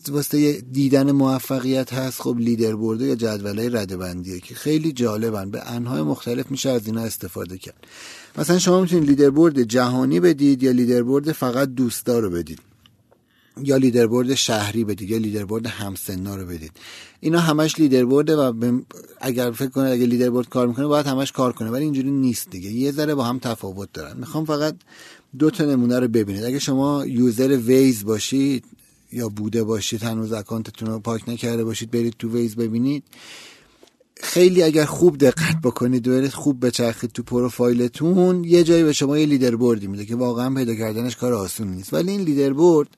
واسه دیدن موفقیت هست، خب لیدربورد یا جدولای رده‌بندیه که خیلی جالبن، به انواع مختلف میشه از اینا استفاده کرد. مثلا شما میتونید لیدربورد جهانی بدید، یا لیدربورد فقط دوستا رو بدید، یا لیدربورد شهری بدید، یا لیدربورد همسنا رو بدید. اینا همش لیدربورده و اگر فکر کنه اگه لیدربورد کار میکنه باید همش کار کنه، ولی اینجوری نیست دیگه، یه ذره با هم تفاوت دارن. میخوام فقط 2 تا نمونه رو ببینید. اگه شما یوزر ویز باشید یا بوده باشید، هنوز اکانتتون رو پاک نکرده باشید، برید تو ویز ببینید. خیلی اگر خوب دقت بکنید، برید خوب بچرخید تو پروفایلتون، یه جایی به شما یه لیدربوردی میده که واقعا پیدا کردنش کار آسونی نیست، ولی این لیدربورد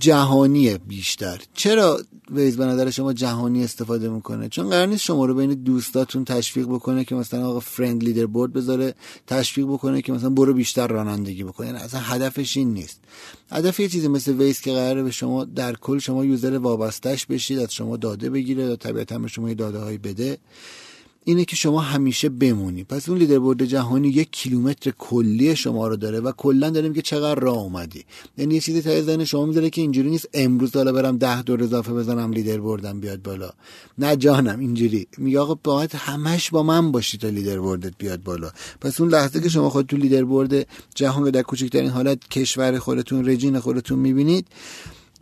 جهانیه بیشتر. چرا ویز به نظر شما جهانی استفاده میکنه؟ چون قرار نیست شما رو بین دوستاتون تشویق بکنه که مثلا آقا فرند لیدربورد بذاره، تشویق بکنه که مثلا برو بیشتر رانندگی بکنه، یعنی اصلا هدفش این نیست. هدف یه چیزی مثل ویز که قراره به شما در کل، شما یوزر وابستش بشید، از شما داده بگیره و طبیعتا به شما داده هایی بده، اینه که شما همیشه بمونی. پس اون لیدربورد جهانی 1 کیلومتر کلی شما رو داره و کلا داره میگه چقدر راه اومدی. یعنی یه چیزی تا ذهن شما میذاره که اینجوری نیست امروز حالا برم 10 دور اضافه بزنم لیدربوردم بیاد بالا. نه جانم، اینجوری میگه آقا باید همش با من باشی تا لیدربوردت بیاد بالا. پس اون لحظه که شما خود تو لیدربورد جهان در کوچکترین حالت کشور خودتون، رژین خودتون میبینید،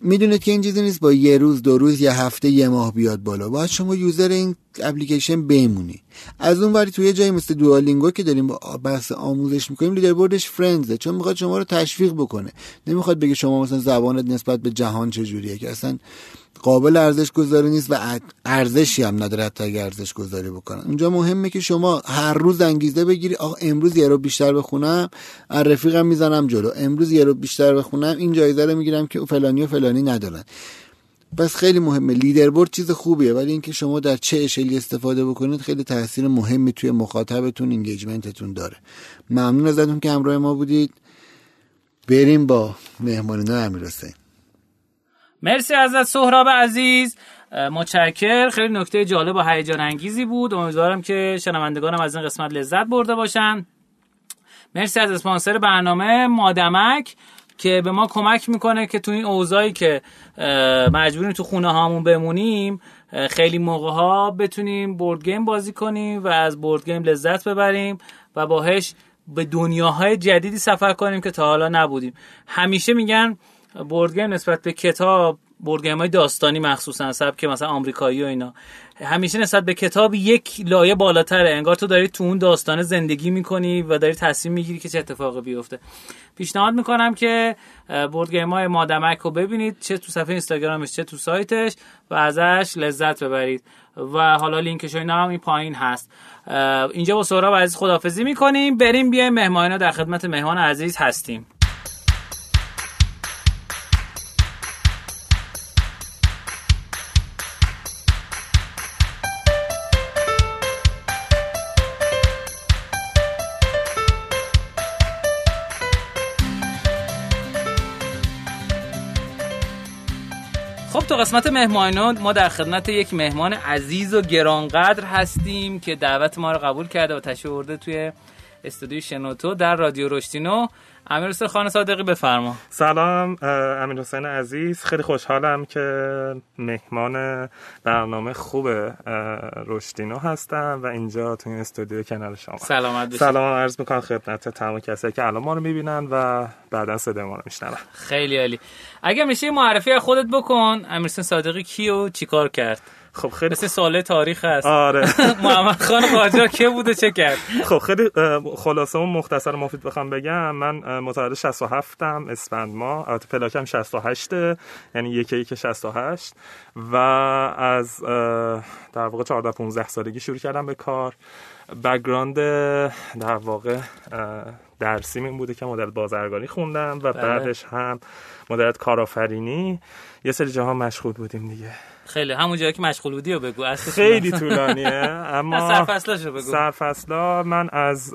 میدونید که این چیزی نیست با 1 روز، 2 روز، 1 هفته، 1 ماه بیاد بالا. باید شما یوزر این اپلیکیشن بمونی. از اون وری توی جایی مثل دوالینگو که داریم بحث آموزش میکنیم لیدربوردش فرندزه، چون میخواد شما رو تشویق بکنه، نمیخواد بگه شما مثلا زبانت نسبت به جهان چجوریه که اصلا قابل ارزش گذاری نیست و ارزشی هم نداره تا اگه ارزش گذاری بکنن. اونجا مهمه که شما هر روز انگیزه بگیری، آقا امروز یه رو بیشتر بخونم، رفیقم میزنم جلو، امروز یه رو بیشتر بخونم این جایزه رو میگیرم که فلانی و فلانی ندارن. بس خیلی مهمه، لیدربورد چیز خوبیه ولی اینکه شما در چه اشلی استفاده بکنید خیلی تاثیر مهمی توی مخاطبتون، اینگیجمنتتون داره. ممنون ازتون که همراه ما بودید. بریم با مهمانان امیرحسین. مرسی ازت سهراب عزیز، متشکر. خیلی نکته جالب و هیجان انگیزی بود، امیدوارم که شنوندگانم از این قسمت لذت برده باشن. مرسی از اسپانسر برنامه مادمک که به ما کمک میکنه که تو این اوضاعی که مجبوریم تو خونه هامون بمونیم خیلی موقع ها بتونیم بورد گیم بازی کنیم و از بورد گیم لذت ببریم و باهاش به دنیاهای جدیدی سفر کنیم که تا حالا نبودیم. همیشه میگن بورد گیم نسبت به کتاب، بورد گیم‌های داستانی مخصوصا سبک مثلا آمریکایی و اینا، همیشه نسبت به کتاب یک لایه بالاتره، انگار تو داری تو اون داستانه زندگی میکنی و داری تصمیم میگیری که چه اتفاقی بیفته. پیشنهاد میکنم که بورد گیم‌های مادمک رو ببینید، چه تو صفحه اینستاگرامش چه تو سایتش، و ازش لذت ببرید. و حالا لینکش اینا هم این پایین هست. اینجا با سهراب عزیز خداحافظی میکنیم، بریم بیایم مهمان‌ها، در خدمت مهمان عزیز هستیم. تو قسمت مهمانان ما در خدمت یک مهمان عزیز و گرانقدر هستیم که دعوت ما رو قبول کرده و تشریف آورده توی استودیو شنوتو در رادیو رشتینو. امیرحسین خان صادقی بفرما. سلام امیرحسین عزیز، خیلی خوشحالم که مهمان برنامه خوب رشتینو هستم و اینجا توی استودیو کنار شما. سلامت باشید. سلام عرض می‌کنم خدمت تمام کسایی که الان ما رو می‌بینن و بعدا صدای ما رو می‌شنون. خیلی عالی. اگه میشه معرفی خودت بکن، امیرحسین صادقی کیو چیکار کرد؟ خب خیلی مثل سوال تاریخ هست. آره. محمد خان قاجار کی بوده چه کرد؟ خب خیلی خلاصه و مختصر و مفید بخوام بگم، من متولد 67 ام اسفند ماه، البته پلاکم 68 یعنی 1/1/68 و از در واقع 14 15 سالگی شروع کردم به کار. بک‌گراند در واقع درسیم این بوده که مدرس بازرگانی خوندم و بعدش هم مدرس کارآفرینی، یه سری جاها مشغول بودیم دیگه. خیلی همون جایی که مشغول بودی رو بگو، خیلی طولانیه اما سرفصلاشو بگو. سرفصلا من از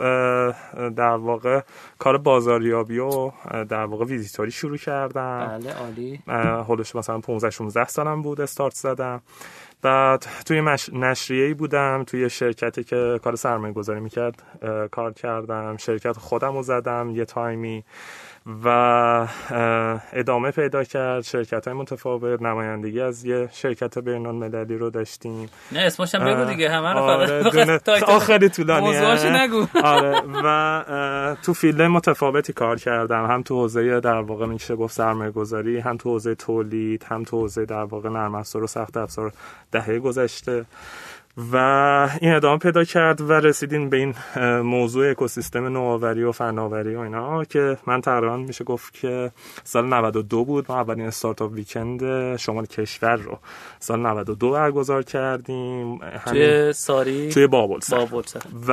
در واقع کار بازاریابی و در واقع ویزیتوری شروع کردم. بله عالی. حدودش مثلا 15 16 سالم بود استارت زدم. بعد توی نشریه‌ای بودم، توی شرکتی که کار سرمایه‌گذاری میکرد کار کردم، شرکت خودم رو زدم یه تایمی و ادامه پیدا کرد، شرکت‌های متفاوت، نمایندگی از یه شرکت بین‌المللی رو داشتیم. نه اسمش هم بگو دیگه، همه رو فقط آخری طولانیه موضوعشو نگو. آره و تو فیلد متفاوتی کار کردم، هم تو حوزه در واقع میشه گفت سرمایه‌گذاری، هم تو حوزه تولید، هم تو حوزه در واقع نرم افزار و سخت افزار دهه گذشته و این ادامه پیدا کرد و رسیدیم به این موضوع اکوسیستم نوآوری و فناوری و اینا که من تقریبا میشه گفت که سال 92 بود ما اولین استارتاپ ویکند شمال کشور رو سال 92 برگزار کردیم توی ساری، توی بابلسر و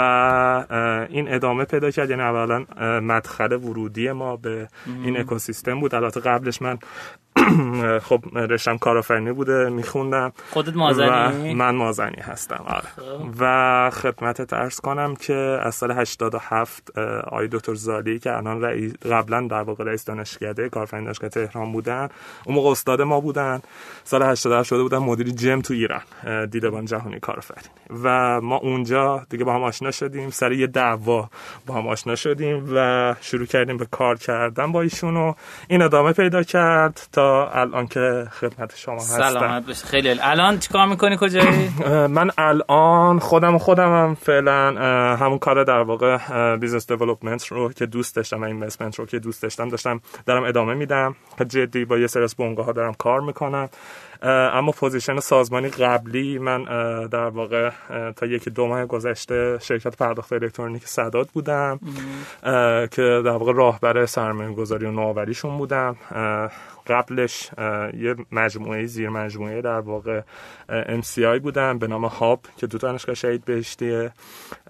این ادامه پیدا کرد، یعنی اولا مدخل ورودی ما به این اکوسیستم بود. البته قبلش من خب رشتم کارآفرینی بوده میخوندم. خودت مازنی؟ من مازنی هستم. آره. و خدمتت عرض کنم که از سال 87 آقای دکتر زالی که الان قبلا در واقع رئیس دانشکده کارآفرینی دانشگاه تهران بودن، اون موقع استاد ما بودن، سال 87 شده بودن مدیر جم تو ایران، دیدبان جهانی کارآفرینی، و ما اونجا دیگه با هم آشنا شدیم، سر یه دعوا با هم آشنا شدیم و شروع کردیم به کار کردن با ایشون و این ادامه پیدا کرد تا الان که خدمت شما هستم. سلامت باش. خیلی الان چیکار میکنی، کجایی؟ من الان خودم فعلا همون کار در واقع بیزنس دیولپمنت رو که دوست داشتم، اینوستمنت رو که دوست داشتم دارم ادامه میدم. جدی با یه سری از بنگاه‌ها دارم کار میکنم. اما پوزیشن سازمانی قبلی من در واقع تا یکی دو ماه گذشته شرکت پرداخت الکترونیک سداد بودم که در واقع راهبر سرمایه‌گذاری و نوآوریشون بودم. قبلش یه مجموعه زیر مجموعه در واقع MCI بودم به نام هاب که دو دانشگاه شهید بهشتیه.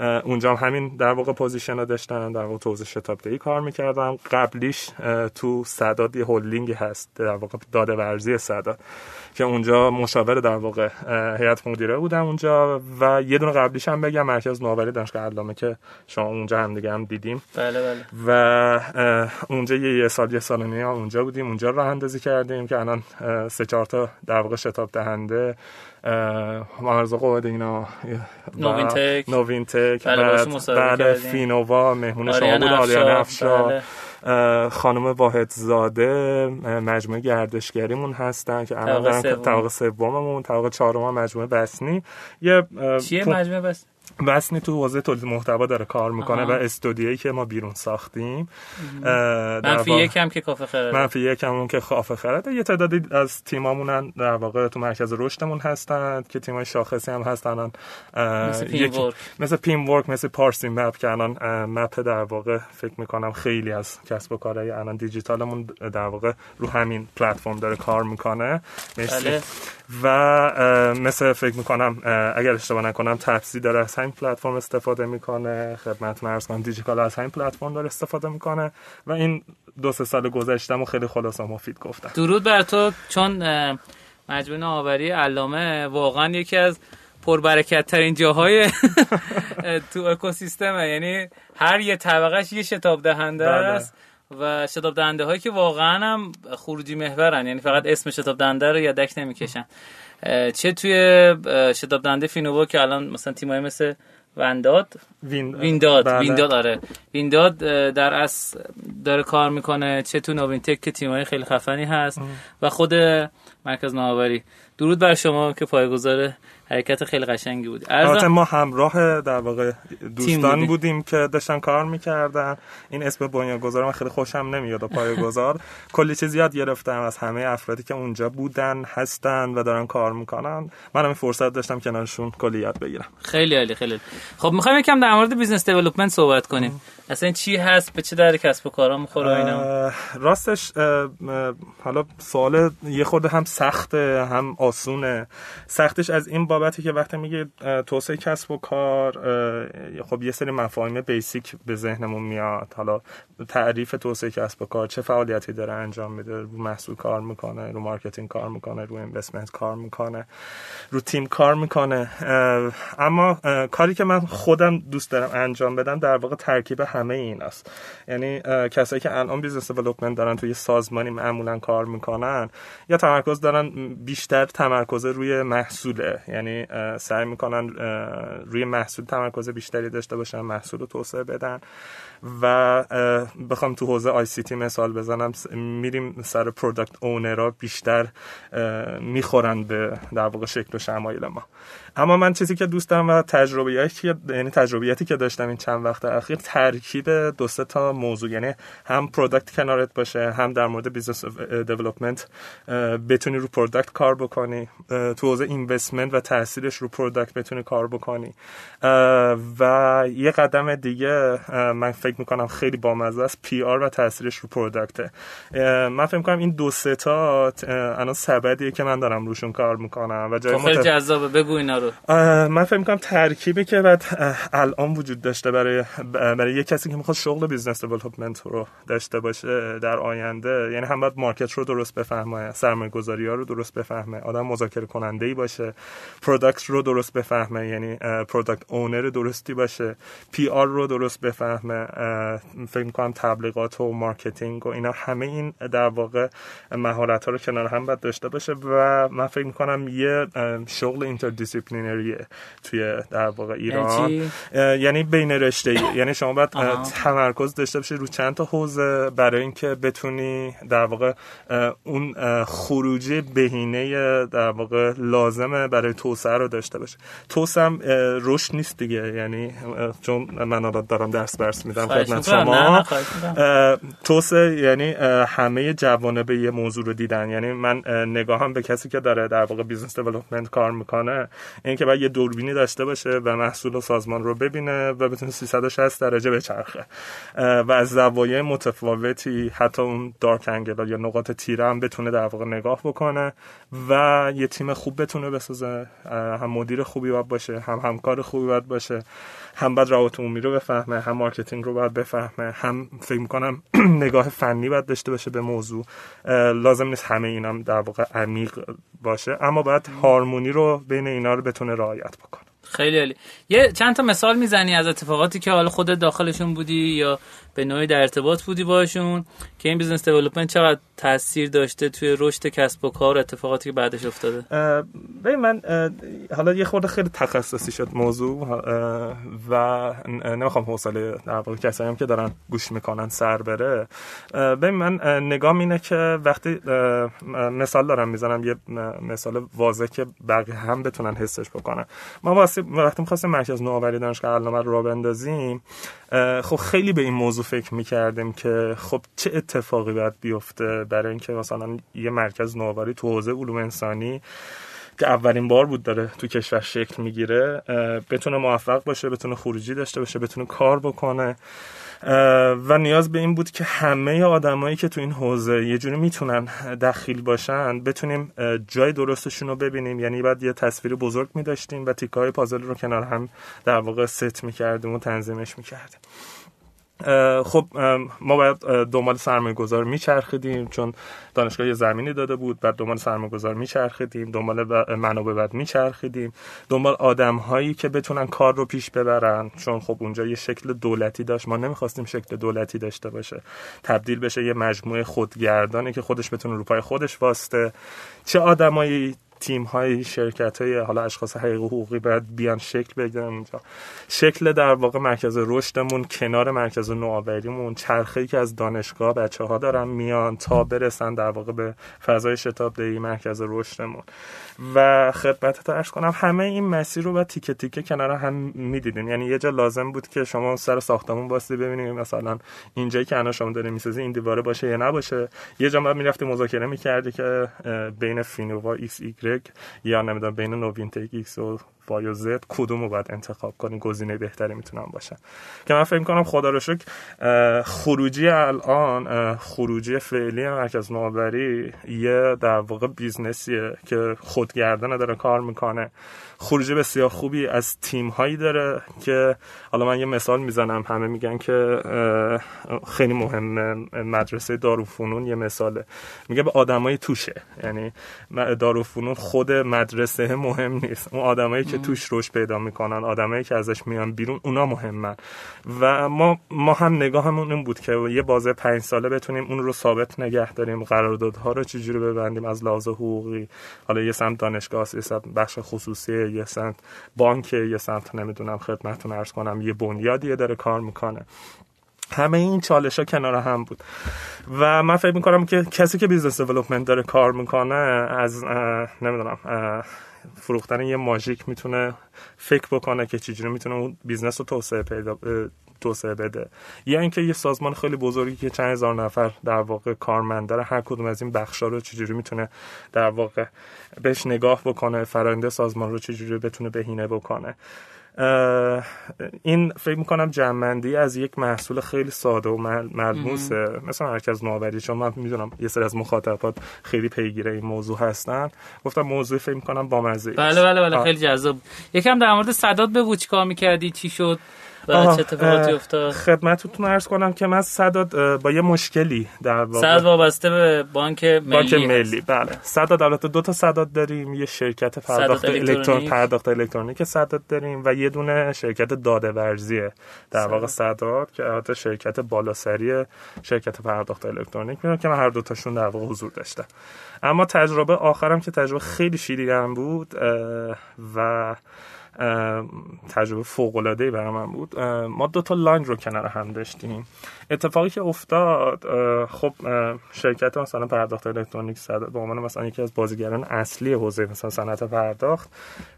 اونجا هم همین در واقع پوزیشن رو داشتن، در واقع توزیع شتابدهی کار میکردم. قبلیش تو سداد یه هولدینگ هست در واقع داده ورزی سداد که اونجا مشاور در واقع هیئت مدیره بودم اونجا. و یه دونه قبلیش هم بگم، مرکز نوآوری دانشگاه علامه که شما اونجا هم دیگه هم دیدیم. بله بله. و اونجا یه سال اونجا بودیم، اونجا راه اندازی کردیم که الان 3-4 تا در واقع شتاب دهنده مارزا قواد اینا نووین تک بله فینووا مهمون شما بود، آریان افشار، خانم واحد زاده مجموعه گردشگریمون هستن که الان دارن طبقه سوممون، طبقه چهارم مجموعه بسنی. چیه مجموعه بسنی؟ واسنی تو حوزه تولید محتوا داره کار میکنه و استودیویی که ما بیرون ساختیم منفی یکم که کافه خرده. یه تعدادی از تیمامون در واقع تو مرکز رشدمون هستن که تیمای شاخصی هم هستن، مثل پیم ورک، مثل پارسی مپ که الان مپ در واقع فکر میکنم خیلی از کسب و کارهای الان دیجیتالمون در واقع رو همین پلتفرم داره کار میکنه. و مثل فکر میکنم اگر اشتباه نکنم تپسی داره از همین پلتفرم استفاده میکنه، خدمت عرض کنم دیجیتال از همین پلتفرم داره استفاده میکنه. و این 2-3 سال گذشتهمو خیلی خلاصه مفید گفتم. درود بر تو، چون مجموعه نوآوری علامه واقعا یکی از پربرکت ترین جاهای تو اکوسیستمه، یعنی هر یه طبقهش یه شتاب دهنده است و شتاب دهنده هایی که واقعا هم خروجی محورن، یعنی فقط اسم شتاب دهنده رو یادک نمیکشن. چه توی شتاب دهنده فینووا که الان مثلا تیمایی مثل وینداد در اصل داره کار میکنه، چه تو نوین تک که تیمایی خیلی خفنی هست و خود مرکز نوآوری. درود بر شما که پایه‌گذار حرکت خیلی قشنگی بود. البته ما همراه در واقع دوستان بودیم که داشتن کار می‌کردن. این اسم بنیانگذار من خیلی خوشم نمیاد، پایه‌گذار. کلی چیز یاد گرفتم از همه افرادی که اونجا بودن، هستن و دارن کار میکنن. منم فرصت داشتم کنارشون کلی یاد بگیرم. خیلی عالی، خیلی. خب می‌خوایم یکم در مورد بیزنس دیولپمنت صحبت کنیم. اصلا چی هست، به چه در کسب و کارا می‌خوره اینا؟ راستش حالا سوال یه خورده هم سخته هم آسونه. سختش از این بابتی که وقتی میگه توسعه کسب و کار، خب یه سری مفاهیم بیسیک به ذهنمون میاد. حالا تعریف توسعه کسب و کار چه فعالیتی داره انجام میده، رو محصول کار میکنه، رو مارکتینگ کار میکنه، رو اینوستمنت کار میکنه، رو تیم کار میکنه. اما کاری که من خودم دوست دارم انجام بدم در واقع ترکیب همه ایناست. یعنی کسایی که الان بیزنس دیولپمنت دارن توی سازمانی معمولا کار میکنن یا تمرکز دارن، بیشتر تمرکز روی محصوله، یعنی سعی میکنن روی محصول تمرکز بیشتری داشته باشن، محصول رو توسعه بدن. و بخوام تو حوزه ICT مثال بزنم، میریم سر پروداکت اونرها بیشتر میخورن به در واقع شکل و شمایل ما. اما من چیزی که دوست دارم و تجربیاتی که داشتم این چند وقت اخیر، ترکیب 2-3 تا موضوع، یعنی هم پروداکت کنارت باشه، هم در مورد بیزنس دیولپمنت بتونی رو پروداکت کار بکنی، تو حوزه اینوستمنت و تاثیرش رو پروداکت بتونی کار بکنی. و یه قدم دیگه من فکر میکنم خیلی بامزه است، PR و تاثیرش رو پروداکته. من فکر میکنم این 2-3 تا الان سبدیه که من دارم روشون کار میکنم و جای خیلی جذابه. بگو اینا رو. من فکر میکنم ترکیبی که بعد الان وجود داشته برای یک کسی که میخواد شغل بیزنس دیولپمنت رو داشته باشه در آینده، یعنی هم باید مارکت رو درست بفهمه، سرمایه‌گذاری‌ها رو درست بفهمه، آدم مذاکره کننده‌ای باشه، پروداکت رو درست بفهمه، یعنی پروداکت اونر درستی باشه، PR رو درست بفهمه، فکر می‌کنم تبلیغات و مارکتینگ و اینا، همه این در واقع مهارت‌ها رو کنار هم باید داشته باشه. و من فکر می‌کنم یه شغل اینتردیسیپلینری توی در واقع ایران، یعنی بین رشته‌ای، یعنی شما باید تمرکز داشته باشی رو چند تا حوزه برای اینکه بتونی در واقع اون خروجی بهینه در واقع لازمه برای تو توسعه رو داشته باشه. توسعه هم رشد نیست دیگه، یعنی چون من الان دارم درس برس میدم خدمت شما، توسعه یعنی همه جوانب یه موضوع رو دیدن. یعنی من نگاهم به کسی که داره در واقع بیزنس دیولپمنت کار میکنه این که باید یه دوربینی داشته باشه و محصول و سازمان رو ببینه و بتونه 360 درجه بچرخه و از زوایای متفاوتی حتی اون دارک انگل یا نقاط تیره هم بتونه در واقع نگاه بکنه و یه تیم خوب بتونه بسازه. هم مدیر خوبی باید باشه، هم همکار خوبی باید باشه، هم باید روابط عمومی رو بفهمه، هم مارکتینگ رو باید بفهمه، هم فکر می‌کنم نگاه فنی باید داشته باشه به موضوع. لازم نیست همه اینا هم در واقع عمیق باشه، اما باید هارمونی رو بین اینا رو بتونه رعایت بکنه. خیلی عالی. یه چند تا مثال میزنی از اتفاقاتی که حالا خودت داخلشون بودی یا به نوعی در ارتباط بودی باشون که این بیزنس دیولپمنت چقدر تاثیر داشته توی رشد کسب و کار، اتفاقاتی که بعدش افتاده؟ ببین من حالا یه خورده خیلی تخصصی شد موضوع و نمیخوام حوصله در واقع کسایی هم که دارن گوش میکنن سر بره. ببین من نگام اینه که وقتی مثال دارم میزنم، یه مثال واضحه که بقیه هم بتونن حسش بکنن. ما وقتی می‌خواستیم مرکز نوآوری دانشگاه علامه رو بندازیم، خب خیلی به این موضوع فکر می‌کردیم که خب چه اتفاقی باید بیفته برای اینکه مثلا یه مرکز نوآوری تو حوزه علوم انسانی که اولین بار بود داره تو کشور شکل میگیره بتونه موفق باشه، بتونه خروجی داشته باشه، بتونه کار بکنه و نیاز به این بود که همه آدمایی که تو این حوزه یه جوری میتونن دخیل باشن بتونیم جای درستشون رو ببینیم. یعنی بعد یه تصویر بزرگ می‌داشتیم و تیکه‌های پازل رو کنار هم در واقع ست می‌کردیم و تنظیمش می‌کردیم. خب ما باید دنبال سرمایه‌گذار می‌چرخیدیم چون دانشگاه یه زمینی داده بود، بعد دنبال سرمایه‌گذار می‌چرخیدیم، دنبال منابع بعد می‌چرخیدیم، دنبال آدم‌هایی که بتونن کار رو پیش ببرن چون خب اونجا یه شکل دولتی داشت، ما نمی‌خواستیم شکل دولتی داشته باشه، تبدیل بشه یه مجموعه خودگردانی که خودش بتونه رو پای خودش واسطه. چه آدمایی، تیم‌های شرکت‌های حالا اشخاص حقیقی حقوقی باید بیان شکل بگیرن اینجا. شکل در واقع مرکز رشدمون کنار مرکز نوآوریمون، چرخه‌ای که از دانشگاه بچه‌ها دارن میان تا برسن در واقع به فضای شتاب‌دهی مرکز رشدمون. و خدمتتون عرض کنم همه این مسیر رو با تیکه تیکه کنار هم می‌دیدین. یعنی یه جا لازم بود که شما سر ساختمون واسه ببینید مثلا اینجایی که الان شما داره می‌سازید این دیواره باشه یا نباشه. یه جا بعد می‌رفتی مذاکره می‌کردی که بین فینووا ایکس یا نمیدونم بین نوینتک ایکس و وای و زد کدومو باید انتخاب کنیم، گزینه بهتری میتونم باشن. که من فکر می‌کنم خدا رو شکر خروجی الان، خروجی فعلی مرکز نوآوری یه در واقع بیزنسیه که خودگردانه داره کار میکنه. خروجی بسیار خوبی از تیم‌هایی داره که حالا من یه مثال میزنم، همه میگن که خیلی مهمه مدرسه دارالفنون، یه مثاله میگه به آدمای توشه. یعنی دارالفنون خود مدرسه مهم نیست، اون آدمایی که توش رشد پیدا میکنن، آدمایی که ازش میان بیرون، اونا مهمن. و ما هم نگاهمون این بود که یه بازه 5 ساله بتونیم اون رو ثابت نگه داریم، قراردادها رو چجوری ببندیم از لحاظ حقوقی، حالا یه سمت دانشگاه، یه سمت بخش خصوصی، یه سمت بانک، یه سمت نمیدونم خدمتتون عرض کنم یه بنیادیه داره کار میکنه. همه این چالش‌ها کنار هم بود و من فکر می‌کنم که کسی که بیزنس دیولپمنت داره کار میکنه از نمیدونم فروختن یه ماژیک میتونه فکر بکنه که چجوری میتونه اون بیزنس رو توسعه بده، یا اینکه یه سازمان خیلی بزرگی که چند هزار نفر در واقع کارمند داره هر کدوم از این بخشا رو چجوری میتونه در واقع بهش نگاه بکنه، فرآیند سازمان رو چجوری بتونه بهینه بکنه. این فکر میکنم جمع‌بندی از یک محصول خیلی ساده و ملموسه مثل مرکز نوآوری. چون من میدونم یه سری از مخاطبات خیلی پیگیر این موضوع هستن، گفتم موضوع فکر میکنم بامزه. بله خیلی جذاب. یکم در مورد صدات بگو چی کار میکردی، چی شد و چه اتفاقاتی افتاد؟ خدمتتون عرض کنم که من صدات با یه مشکلی در واقع صدات وابسته به بانک ملی بله. صدات البته 2 تا صدات داریم، یه شرکت پرداخت الکترونیک صدات داریم و یه دونه شرکت داده ورزیه در واقع صدات که البته شرکت بالاسری شرکت پرداخت الکترونیک میدونم که من هر 2 تاشون در واقع حضور داشتم. اما تجربه آخرم که تجربه خیلی شیرین بود و تجربه فوق‌العاده‌ای برای من بود. ما دو تا لاین رو کنار هم داشتیم. اتفاقی که افتاد خب شرکت مثلا پرداخت الکترونیک به عنوان مثلا یکی از بازیگران اصلی حوزه مثلا صنعت پرداخت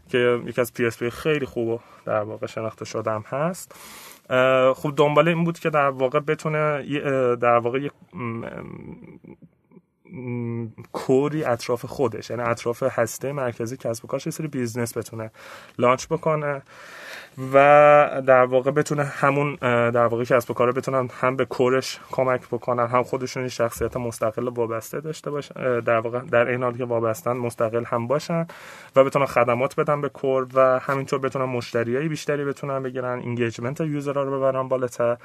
که یکی از PSP خیلی خوب در واقع شناخته شده هم هست، خب دنباله این بود که در واقع بتونه در واقع یک کوری اطراف خودش، یعنی اطراف هسته مرکزی کسب و کارش، یه سری بیزنس بتونه لانچ بکنه و در واقع بتونه همون در واقع کسب و کارا بتونن هم به کورش کمک بکنن، هم خودشون شخصیت مستقل وابسته داشته باشن، در واقع در این حال که وابستن مستقل هم باشن و بتونن خدمات بدن به کور و همینطور بتونن مشتریای بیشتری بتونن بگیرن، اینگیجمنت یوزرها رو ببرن بالاتر.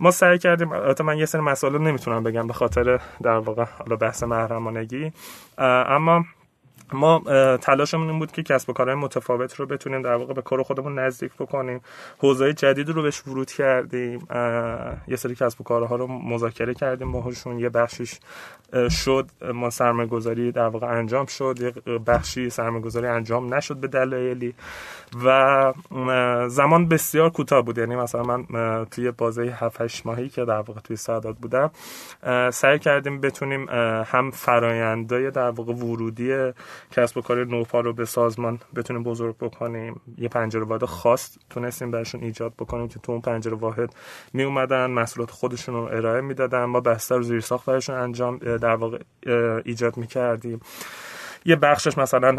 ما سعی کردیم، البته من یه سری مسائل رو نمیتونم بگم به خاطر در واقع حالا بحث محرمانگی، اما ما تلاشمون این بود که کسب و کارهای متفاوت رو بتونیم در واقع به کار خودمون نزدیک بکنیم. حوزه‌های جدید رو بهش ورود کردیم، یه سری کسب و کارها رو مذاکره کردیم باهاشون، یه بخشش شد ما سرمایه‌گذاری در واقع انجام شد، یه بخشی سرمایه‌گذاری انجام نشد به دلایلی و زمان بسیار کوتاه بود. یعنی مثلا من توی بازه 7-8 ماهی که در واقع توی سعادت بودم سعی کردیم بتونیم هم فرآیندهای در واقع ورودی کسب و کار نوپا رو به سازمان بتونیم بزرگ بکنیم، یه پنجره واحد خاص تونستیم برشون ایجاد بکنیم که تو اون پنجره واحد می اومدن محصولات خودشون رو ارائه میدادن، ما بستر رو زیر ساخت برشون انجام در واقع ایجاد میکردیم. یه بخشش مثلا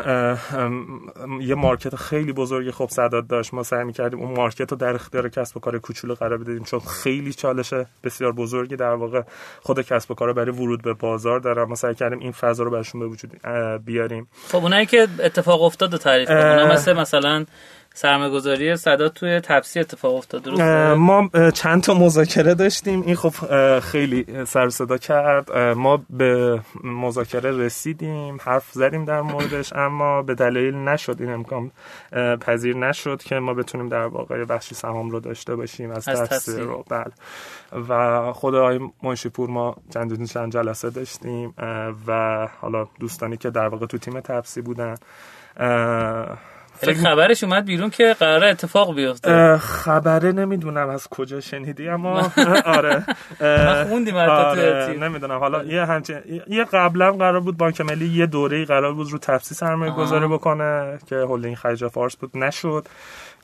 یه مارکت خیلی بزرگی خب صداد داشت، ما سعی می‌کردیم اون مارکت رو در اختیار کسب و کار کوچولو قرار بدیم، چون خیلی چالش بسیار بزرگی در واقع خود کسب و کارا برای ورود به بازار داره. ما سعی کردیم این فضا رو برشون به وجود بیاریم. خب اونایی که اتفاق افتاد رو تعریف کنم، مثلا سرمایه‌گذاری صدا توی تپسی اتفاق افتاد، درسته؟ ما چند تا مذاکره داشتیم، این خب خیلی سر صدا کرد. ما به مذاکره رسیدیم، حرف زدیم در موردش، اما به دلیل نشد، این امکان پذیر نشد که ما بتونیم در واقع بخشی سهام رو داشته باشیم از تپسی رو. بله. و خود آقای منشیپور ما چند جلسه داشتیم و حالا دوستانی که در واقع تو تیم تپسی بودن خبرش اومد بیرون که قراره اتفاق بیفته. خبره نمیدونم از کجا شنیدی، اما آره ما خوندیم البته، نمیدونم حالا یه قبلا قرار بود بانک ملی یه دوره‌ای قرار بود رو تفصیل سرمایه‌گذاری بکنه که هلدینگ خلیج فارس بود، نشد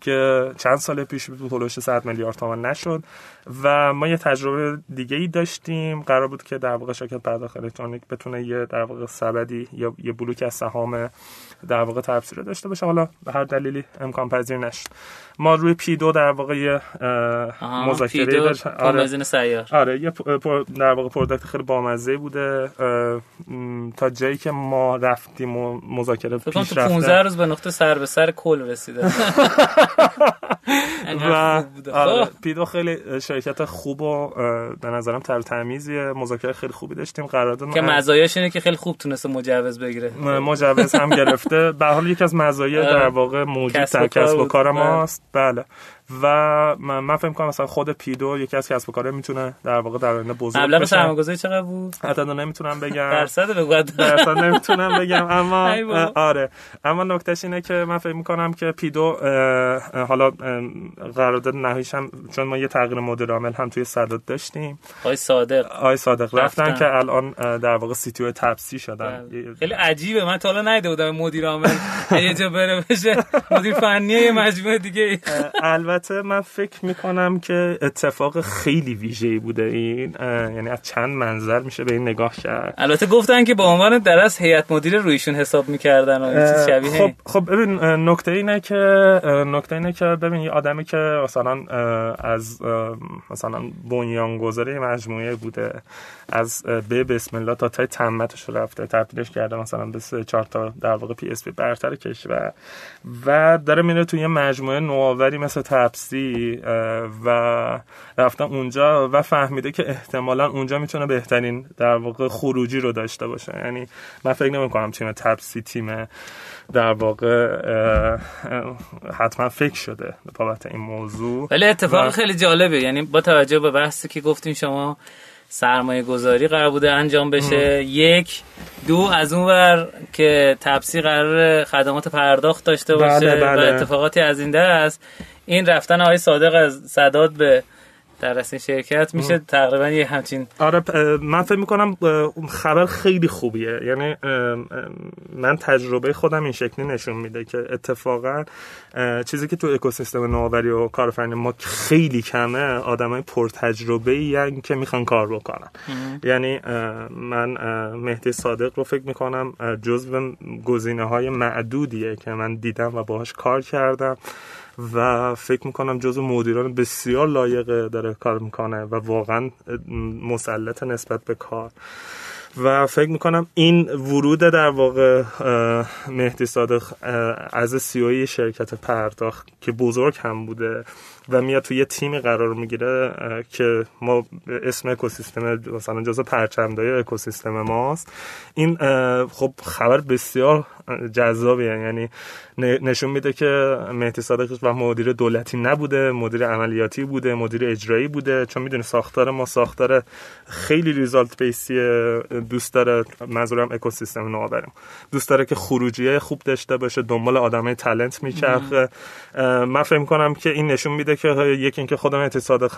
که چند سال پیش بود، هولوش 100 میلیارد تومان نشد. و ما یه تجربه دیگه ای داشتیم، قرار بود که در واقع شرکت پرداخت الکترونیک بتونه یه در واقع سبدی یا یه بلوک از سهام در واقع تفسیر داشته باشه، حالا به هر دلیلی امکان پذیر نشد. ما روی P2 در واقع یه مذاکره داشتیم، آره یه در واقع پروداکت خیلی بامزه بوده، تا جایی که ما رفتیم و مذاکره پیش رفت، 15 روز به نقطه سر به سر کل رسیده و P2 خیلی شرکت خوب و به نظرم تمیزیه، مذاکره خیلی خوبی داشتیم، قرارداد که مزایاش اینه که خیلی خوب تونسته مجوز بگیره، مجوز هم گرفته، به حال یکی از مزایا در واقع موجود در کسب و کار ماست. بله. و من فکر می‌کنم مثلا خود پیدو یکی از کسب و کارا میتونه در واقع در آینده بزرگ بشه. مبلغ سرمایه‌گذاری چقدر بود؟ حتما نمیتونم بگم. درصد نمیتونم بگم، اما آره، اما نکتهش اینه که من فکر می‌کنم که پیدو حالا قرارداد نهاییش هم، چون ما یه تغییر مدیر عامل هم توی صداد داشتیم، آقای صادق رفتن که الان در واقع سی تی او تپسی شدن. خیلی عجیبه، من تا حالا ندیده بودم مدیر عامل یه جا بره بشه مدیر فنی یه مجموعه دیگه. من فکر میکنم که اتفاق خیلی ویژه‌ای بوده این، یعنی از چند منظر میشه به این نگاه کرد. البته گفتن که با عنوان درست هیئت مدیره رویشون حساب میکردن و این چیز شبیه. خب ببین، نکته اینه که ببین یه آدمی که مثلا از مثلا بنیانگذاری مجموعه بوده، از بسم الله تا تای تمتش رفته، تبدیلش کرده مثلا به 3-4 تا در واقع پی اس پی برتر کشور و داره میره توی یه مجموعه نوآوری مثل تپسی و رفتن اونجا و فهمیده که احتمالاً اونجا میتونه بهترین در واقع خروجی رو داشته باشه. یعنی من فکر نمی‌کنم تیم تپسی تیم در واقع حتما فکر شده بابت این موضوع، ولی اتفاق خیلی جالبه. یعنی با توجه به بحثی که گفتیم شما سرمایه گذاری قرار بوده انجام بشه. یک دو از اون ور که تپسی قرار خدمات پرداخت داشته باشه و اتفاقاتی از این دست. این رفتن آقای صادق از سداد به در اصل شرکت میشه تقریبا یه همچین. آره من فکر میکنم خبر خیلی خوبیه، یعنی من تجربه خودم این شکلی نشون میده که اتفاقا چیزی که تو اکوسیستم نوآوری و کارآفرینی ما خیلی کمه، آدمای پرتجربه‌ای یعنی که میخوان کار بکنن. یعنی من مهدی صادق رو فکر میکنم جزو گزینه‌های معدودیه که من دیدم و باهاش کار کردم و فکر میکنم جزو مدیران بسیار لایق داره کار میکنه و واقعا مسلط نسبت به کار و فکر میکنم این ورود در واقع مهدی صادق از CEO شرکت پرداخت که بزرگ هم بوده و میاد توی یه تیمی قرار میگیره که ما اسم اکوسیستم مثلا جزء پرچمداری اکوسیستم ماست، این خب خبر بسیار جذابیه، یعنی نشون میده که مهدی صادق و مدیر دولتی نبوده، مدیر عملیاتی بوده، مدیر اجرایی بوده، چون میدونی ساختار ما ساختار خیلی ریزالت بیسیه، دوست داره، منظورم اکوسیستم نوآوریم، دوست داره که خروجیه خوب داشته باشه، دنبال آدمای تالنت میچرخه. من فکر می‌کنم که این نشون میده که یکی اینکه خودم اتصاد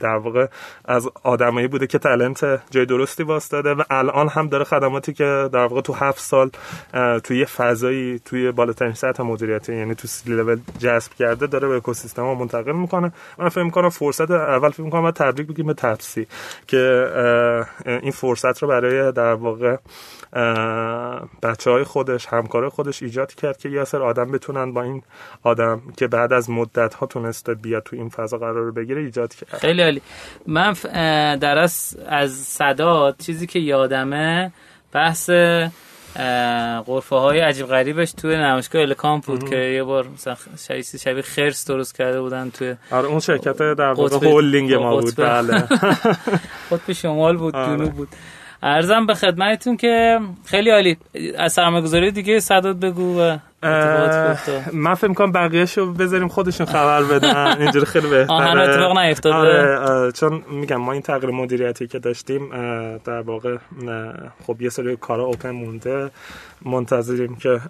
در واقع از آدمایی بوده که تالنت جای درستی واسطاده و الان هم داره خدماتی که در واقع تو 7 سال توی فضایی توی بالاترین سطح مدیریتی یعنی تو سی لول جذب کرده داره به اکوسیستم ها منتقل میکنه. من فکر میکنم فرصت اول فکر میکنم باید تبریک بگیم به تپسی که این فرصت رو برای در واقع بچهای خودش همکار خودش ایجاد کرد که یه سر آدم بتونن با این آدم که بعد از مدت ها تونسته بیاد تو این فضا قرار بگیره ایجاد کرد. خیلی عالی. من درست از سداد چیزی که یادمه بحث غرفه های عجیب غریبش توی نمایشگاه الکام بود که یه بار شبیه خرس درست کرده بودن توی آره اون شرکت در واقع هولدینگ ما بود. بله قطب شمال بود، جنوب بود. عرضم به خدمتتون که خیلی عالی. از سرمایه‌گذاری دیگه صدات بگو و من فکر می‌کنم بقیه‌شو بذاریم خودشون خبر بدن، اینجوری خیلی بهتره. آها اتفاق نیفتاده. آره چون میگم ما این تغییر مدیریتی که داشتیم در واقع خب یه سری کارا اوپن مونده، منتظریم که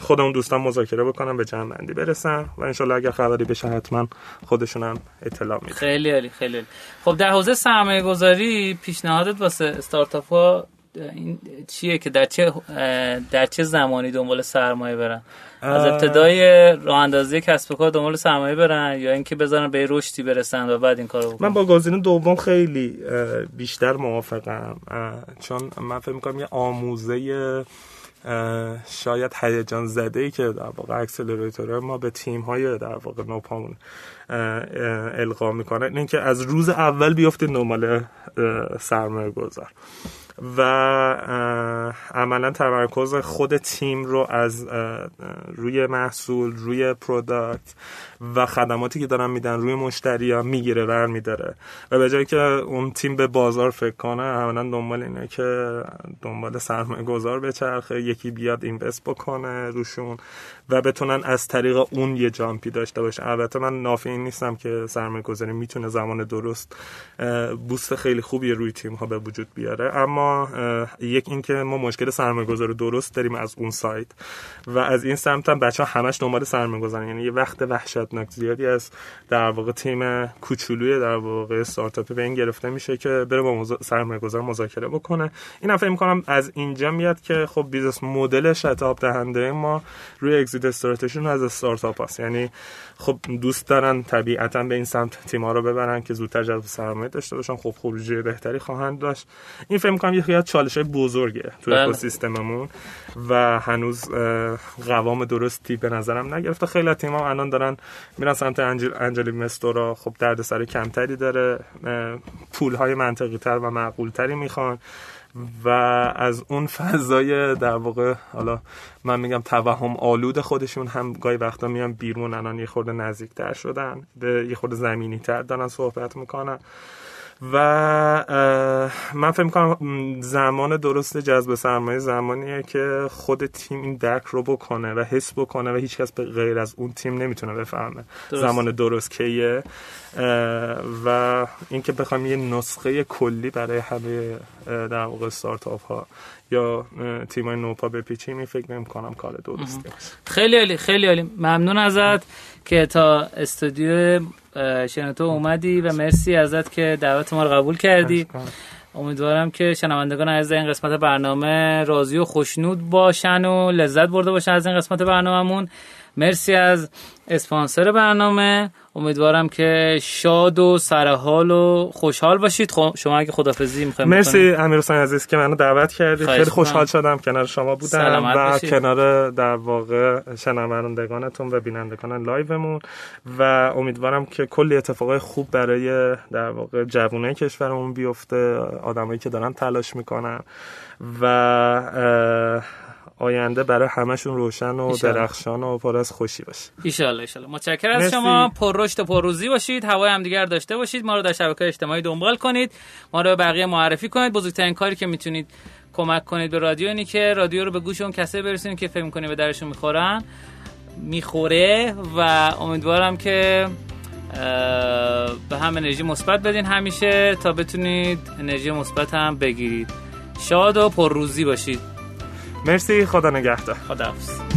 خودمون دوستان مذاکره بکنن به جمع‌بندی برسن و انشالله اگر خبری بشه حتما خودشون هم اطلاع میدن. خیلی عالی خیلی عالی. خب در حوزه سرمایه‌گذاری پیشنهادت واسه استارتاپ‌ها این چیه که در چه زمانی دنبال سرمایه برن؟ از ابتدای راه اندازی کسب و کار دنبال سرمایه برن یا اینکه بذارن به رشدی برسن و بعد این کارو بکنن؟ من با گزینه دوم خیلی بیشتر موافقم، چون من فکر می‌کنم یه آموزه شاید هیجان زده‌ای که در واقع اکسلراتورها ما به تیم‌های در واقع نوپامون القا می‌کنه اینکه از روز اول بیافتید دنبال سرمایه گذار و عملا تمرکز خود تیم رو از روی محصول، روی پروداکت و خدماتی که دارن میدن، روی مشتری‌ها میگیره برمی‌داره و به جای که اون تیم به بازار فکر کنه عملا دنبال اینه که دنبال سرمایه گذار بچرخه، یکی بیاد اینوست بکنه روشون و بتونن از طریق اون یه جامپی داشته باشن. البته من نافی این نیستم که سرمایه گذاری میتونه زمان درست بوست خیلی خوبی روی تیم‌ها به وجود بیاره، اما یک این که ما مشکل سرمایه گذاری درست داریم از اون سایت و از این سمت هم بچه‌ها همش دنبال سرمایه گذاری، یعنی یه وقت وحشتناک زیادی از در واقع تیم کوچولوی در واقع استارتاپی به این گرفته میشه که بره با سرمایه گذار مذاکره بکنه. اینم فکر می‌کنم از اینجا میاد که خب بیزنس مدل شتاب دهنده ما روی استراتژیشون از استارتاپ هست، یعنی خب دوست دارن طبیعتاً به این سمت تیم‌ها رو ببرن که زودتر جذب سرمایه داشته باشن، خب خروجی بهتری خواهند داشت. این فکر می‌کنم یه چالش‌های بزرگه تو اکوسیستممون و هنوز قوام درستی به نظرم نگرفته. خیلی از تیم‌ها الان دارن میرن سمت انجل اینوستورا، خب دردسر کمتری داره، پول‌های منطقی‌تر و معقول‌تری می‌خوان و از اون فضای در واقع حالا من میگم توهم آلود خودشون هم گاهی وقتا میان بیرون. الان یه خورده نزدیکتر شدن، یه خورده زمینی تر دارن صحبت میکنن و من فکر می‌کنم زمان درست جذب سرمایه زمانیه که خود تیم این درک رو بکنه و حس بکنه و هیچکس به غیر از اون تیم نمیتونه بفهمه درست. زمان درست کیه و اینکه بخوایم یه نسخه کلی برای همه در واقع استارتاپ ها یا تیمای نوپا بپیچیم، این فکر نمی‌کنم کار درسته. خیلی عالی، خیلی عالی. ممنون ازت که تا استودیو شنوتو اومدی و مرسی ازت که دعوت ما رو قبول کردی. امیدوارم که شنوندگان عزیز این قسمت برنامه راضی و خوشنود باشن و لذت برده باشن از این قسمت برنامه‌مون. مرسی از اسپانسر برنامه. امیدوارم که شاد و سرحال و خوشحال باشید. شما اگه خدافظی می‌خواید مرسی امیرحسین عزیز که منو دعوت کردید. خیلی خوشحال شدم کنار شما بودم و باشید. کنار در واقع شنوندگانتون و بینندگان لایومون و امیدوارم که کلی اتفاقای خوب برای در واقع جوانای کشورمون بیفته، آدمایی که دارن تلاش میکنن و آینده برای همشون روشن و درخشان و پر از خوشی باشه. ایشالله ایشالله. متشکرم از شما. پررشد و پرروزی باشید. هوای همدیگر داشته باشید. ما رو در شبکه‌های اجتماعی دنبال کنید. ما رو به بقیه معرفی کنید. بزرگترین کاری که میتونید کمک کنید به رادیو اینی که رادیو رو به گوش اون کسایی برسونید که فکر می‌کنید به درشون میخوره و امیدوارم که به هم انرژی مثبت بدین همیشه تا بتونید انرژی مثبت هم بگیرید. شاد و پرروزی باشید. مرسی، خدا نگهدار. خداحافظ.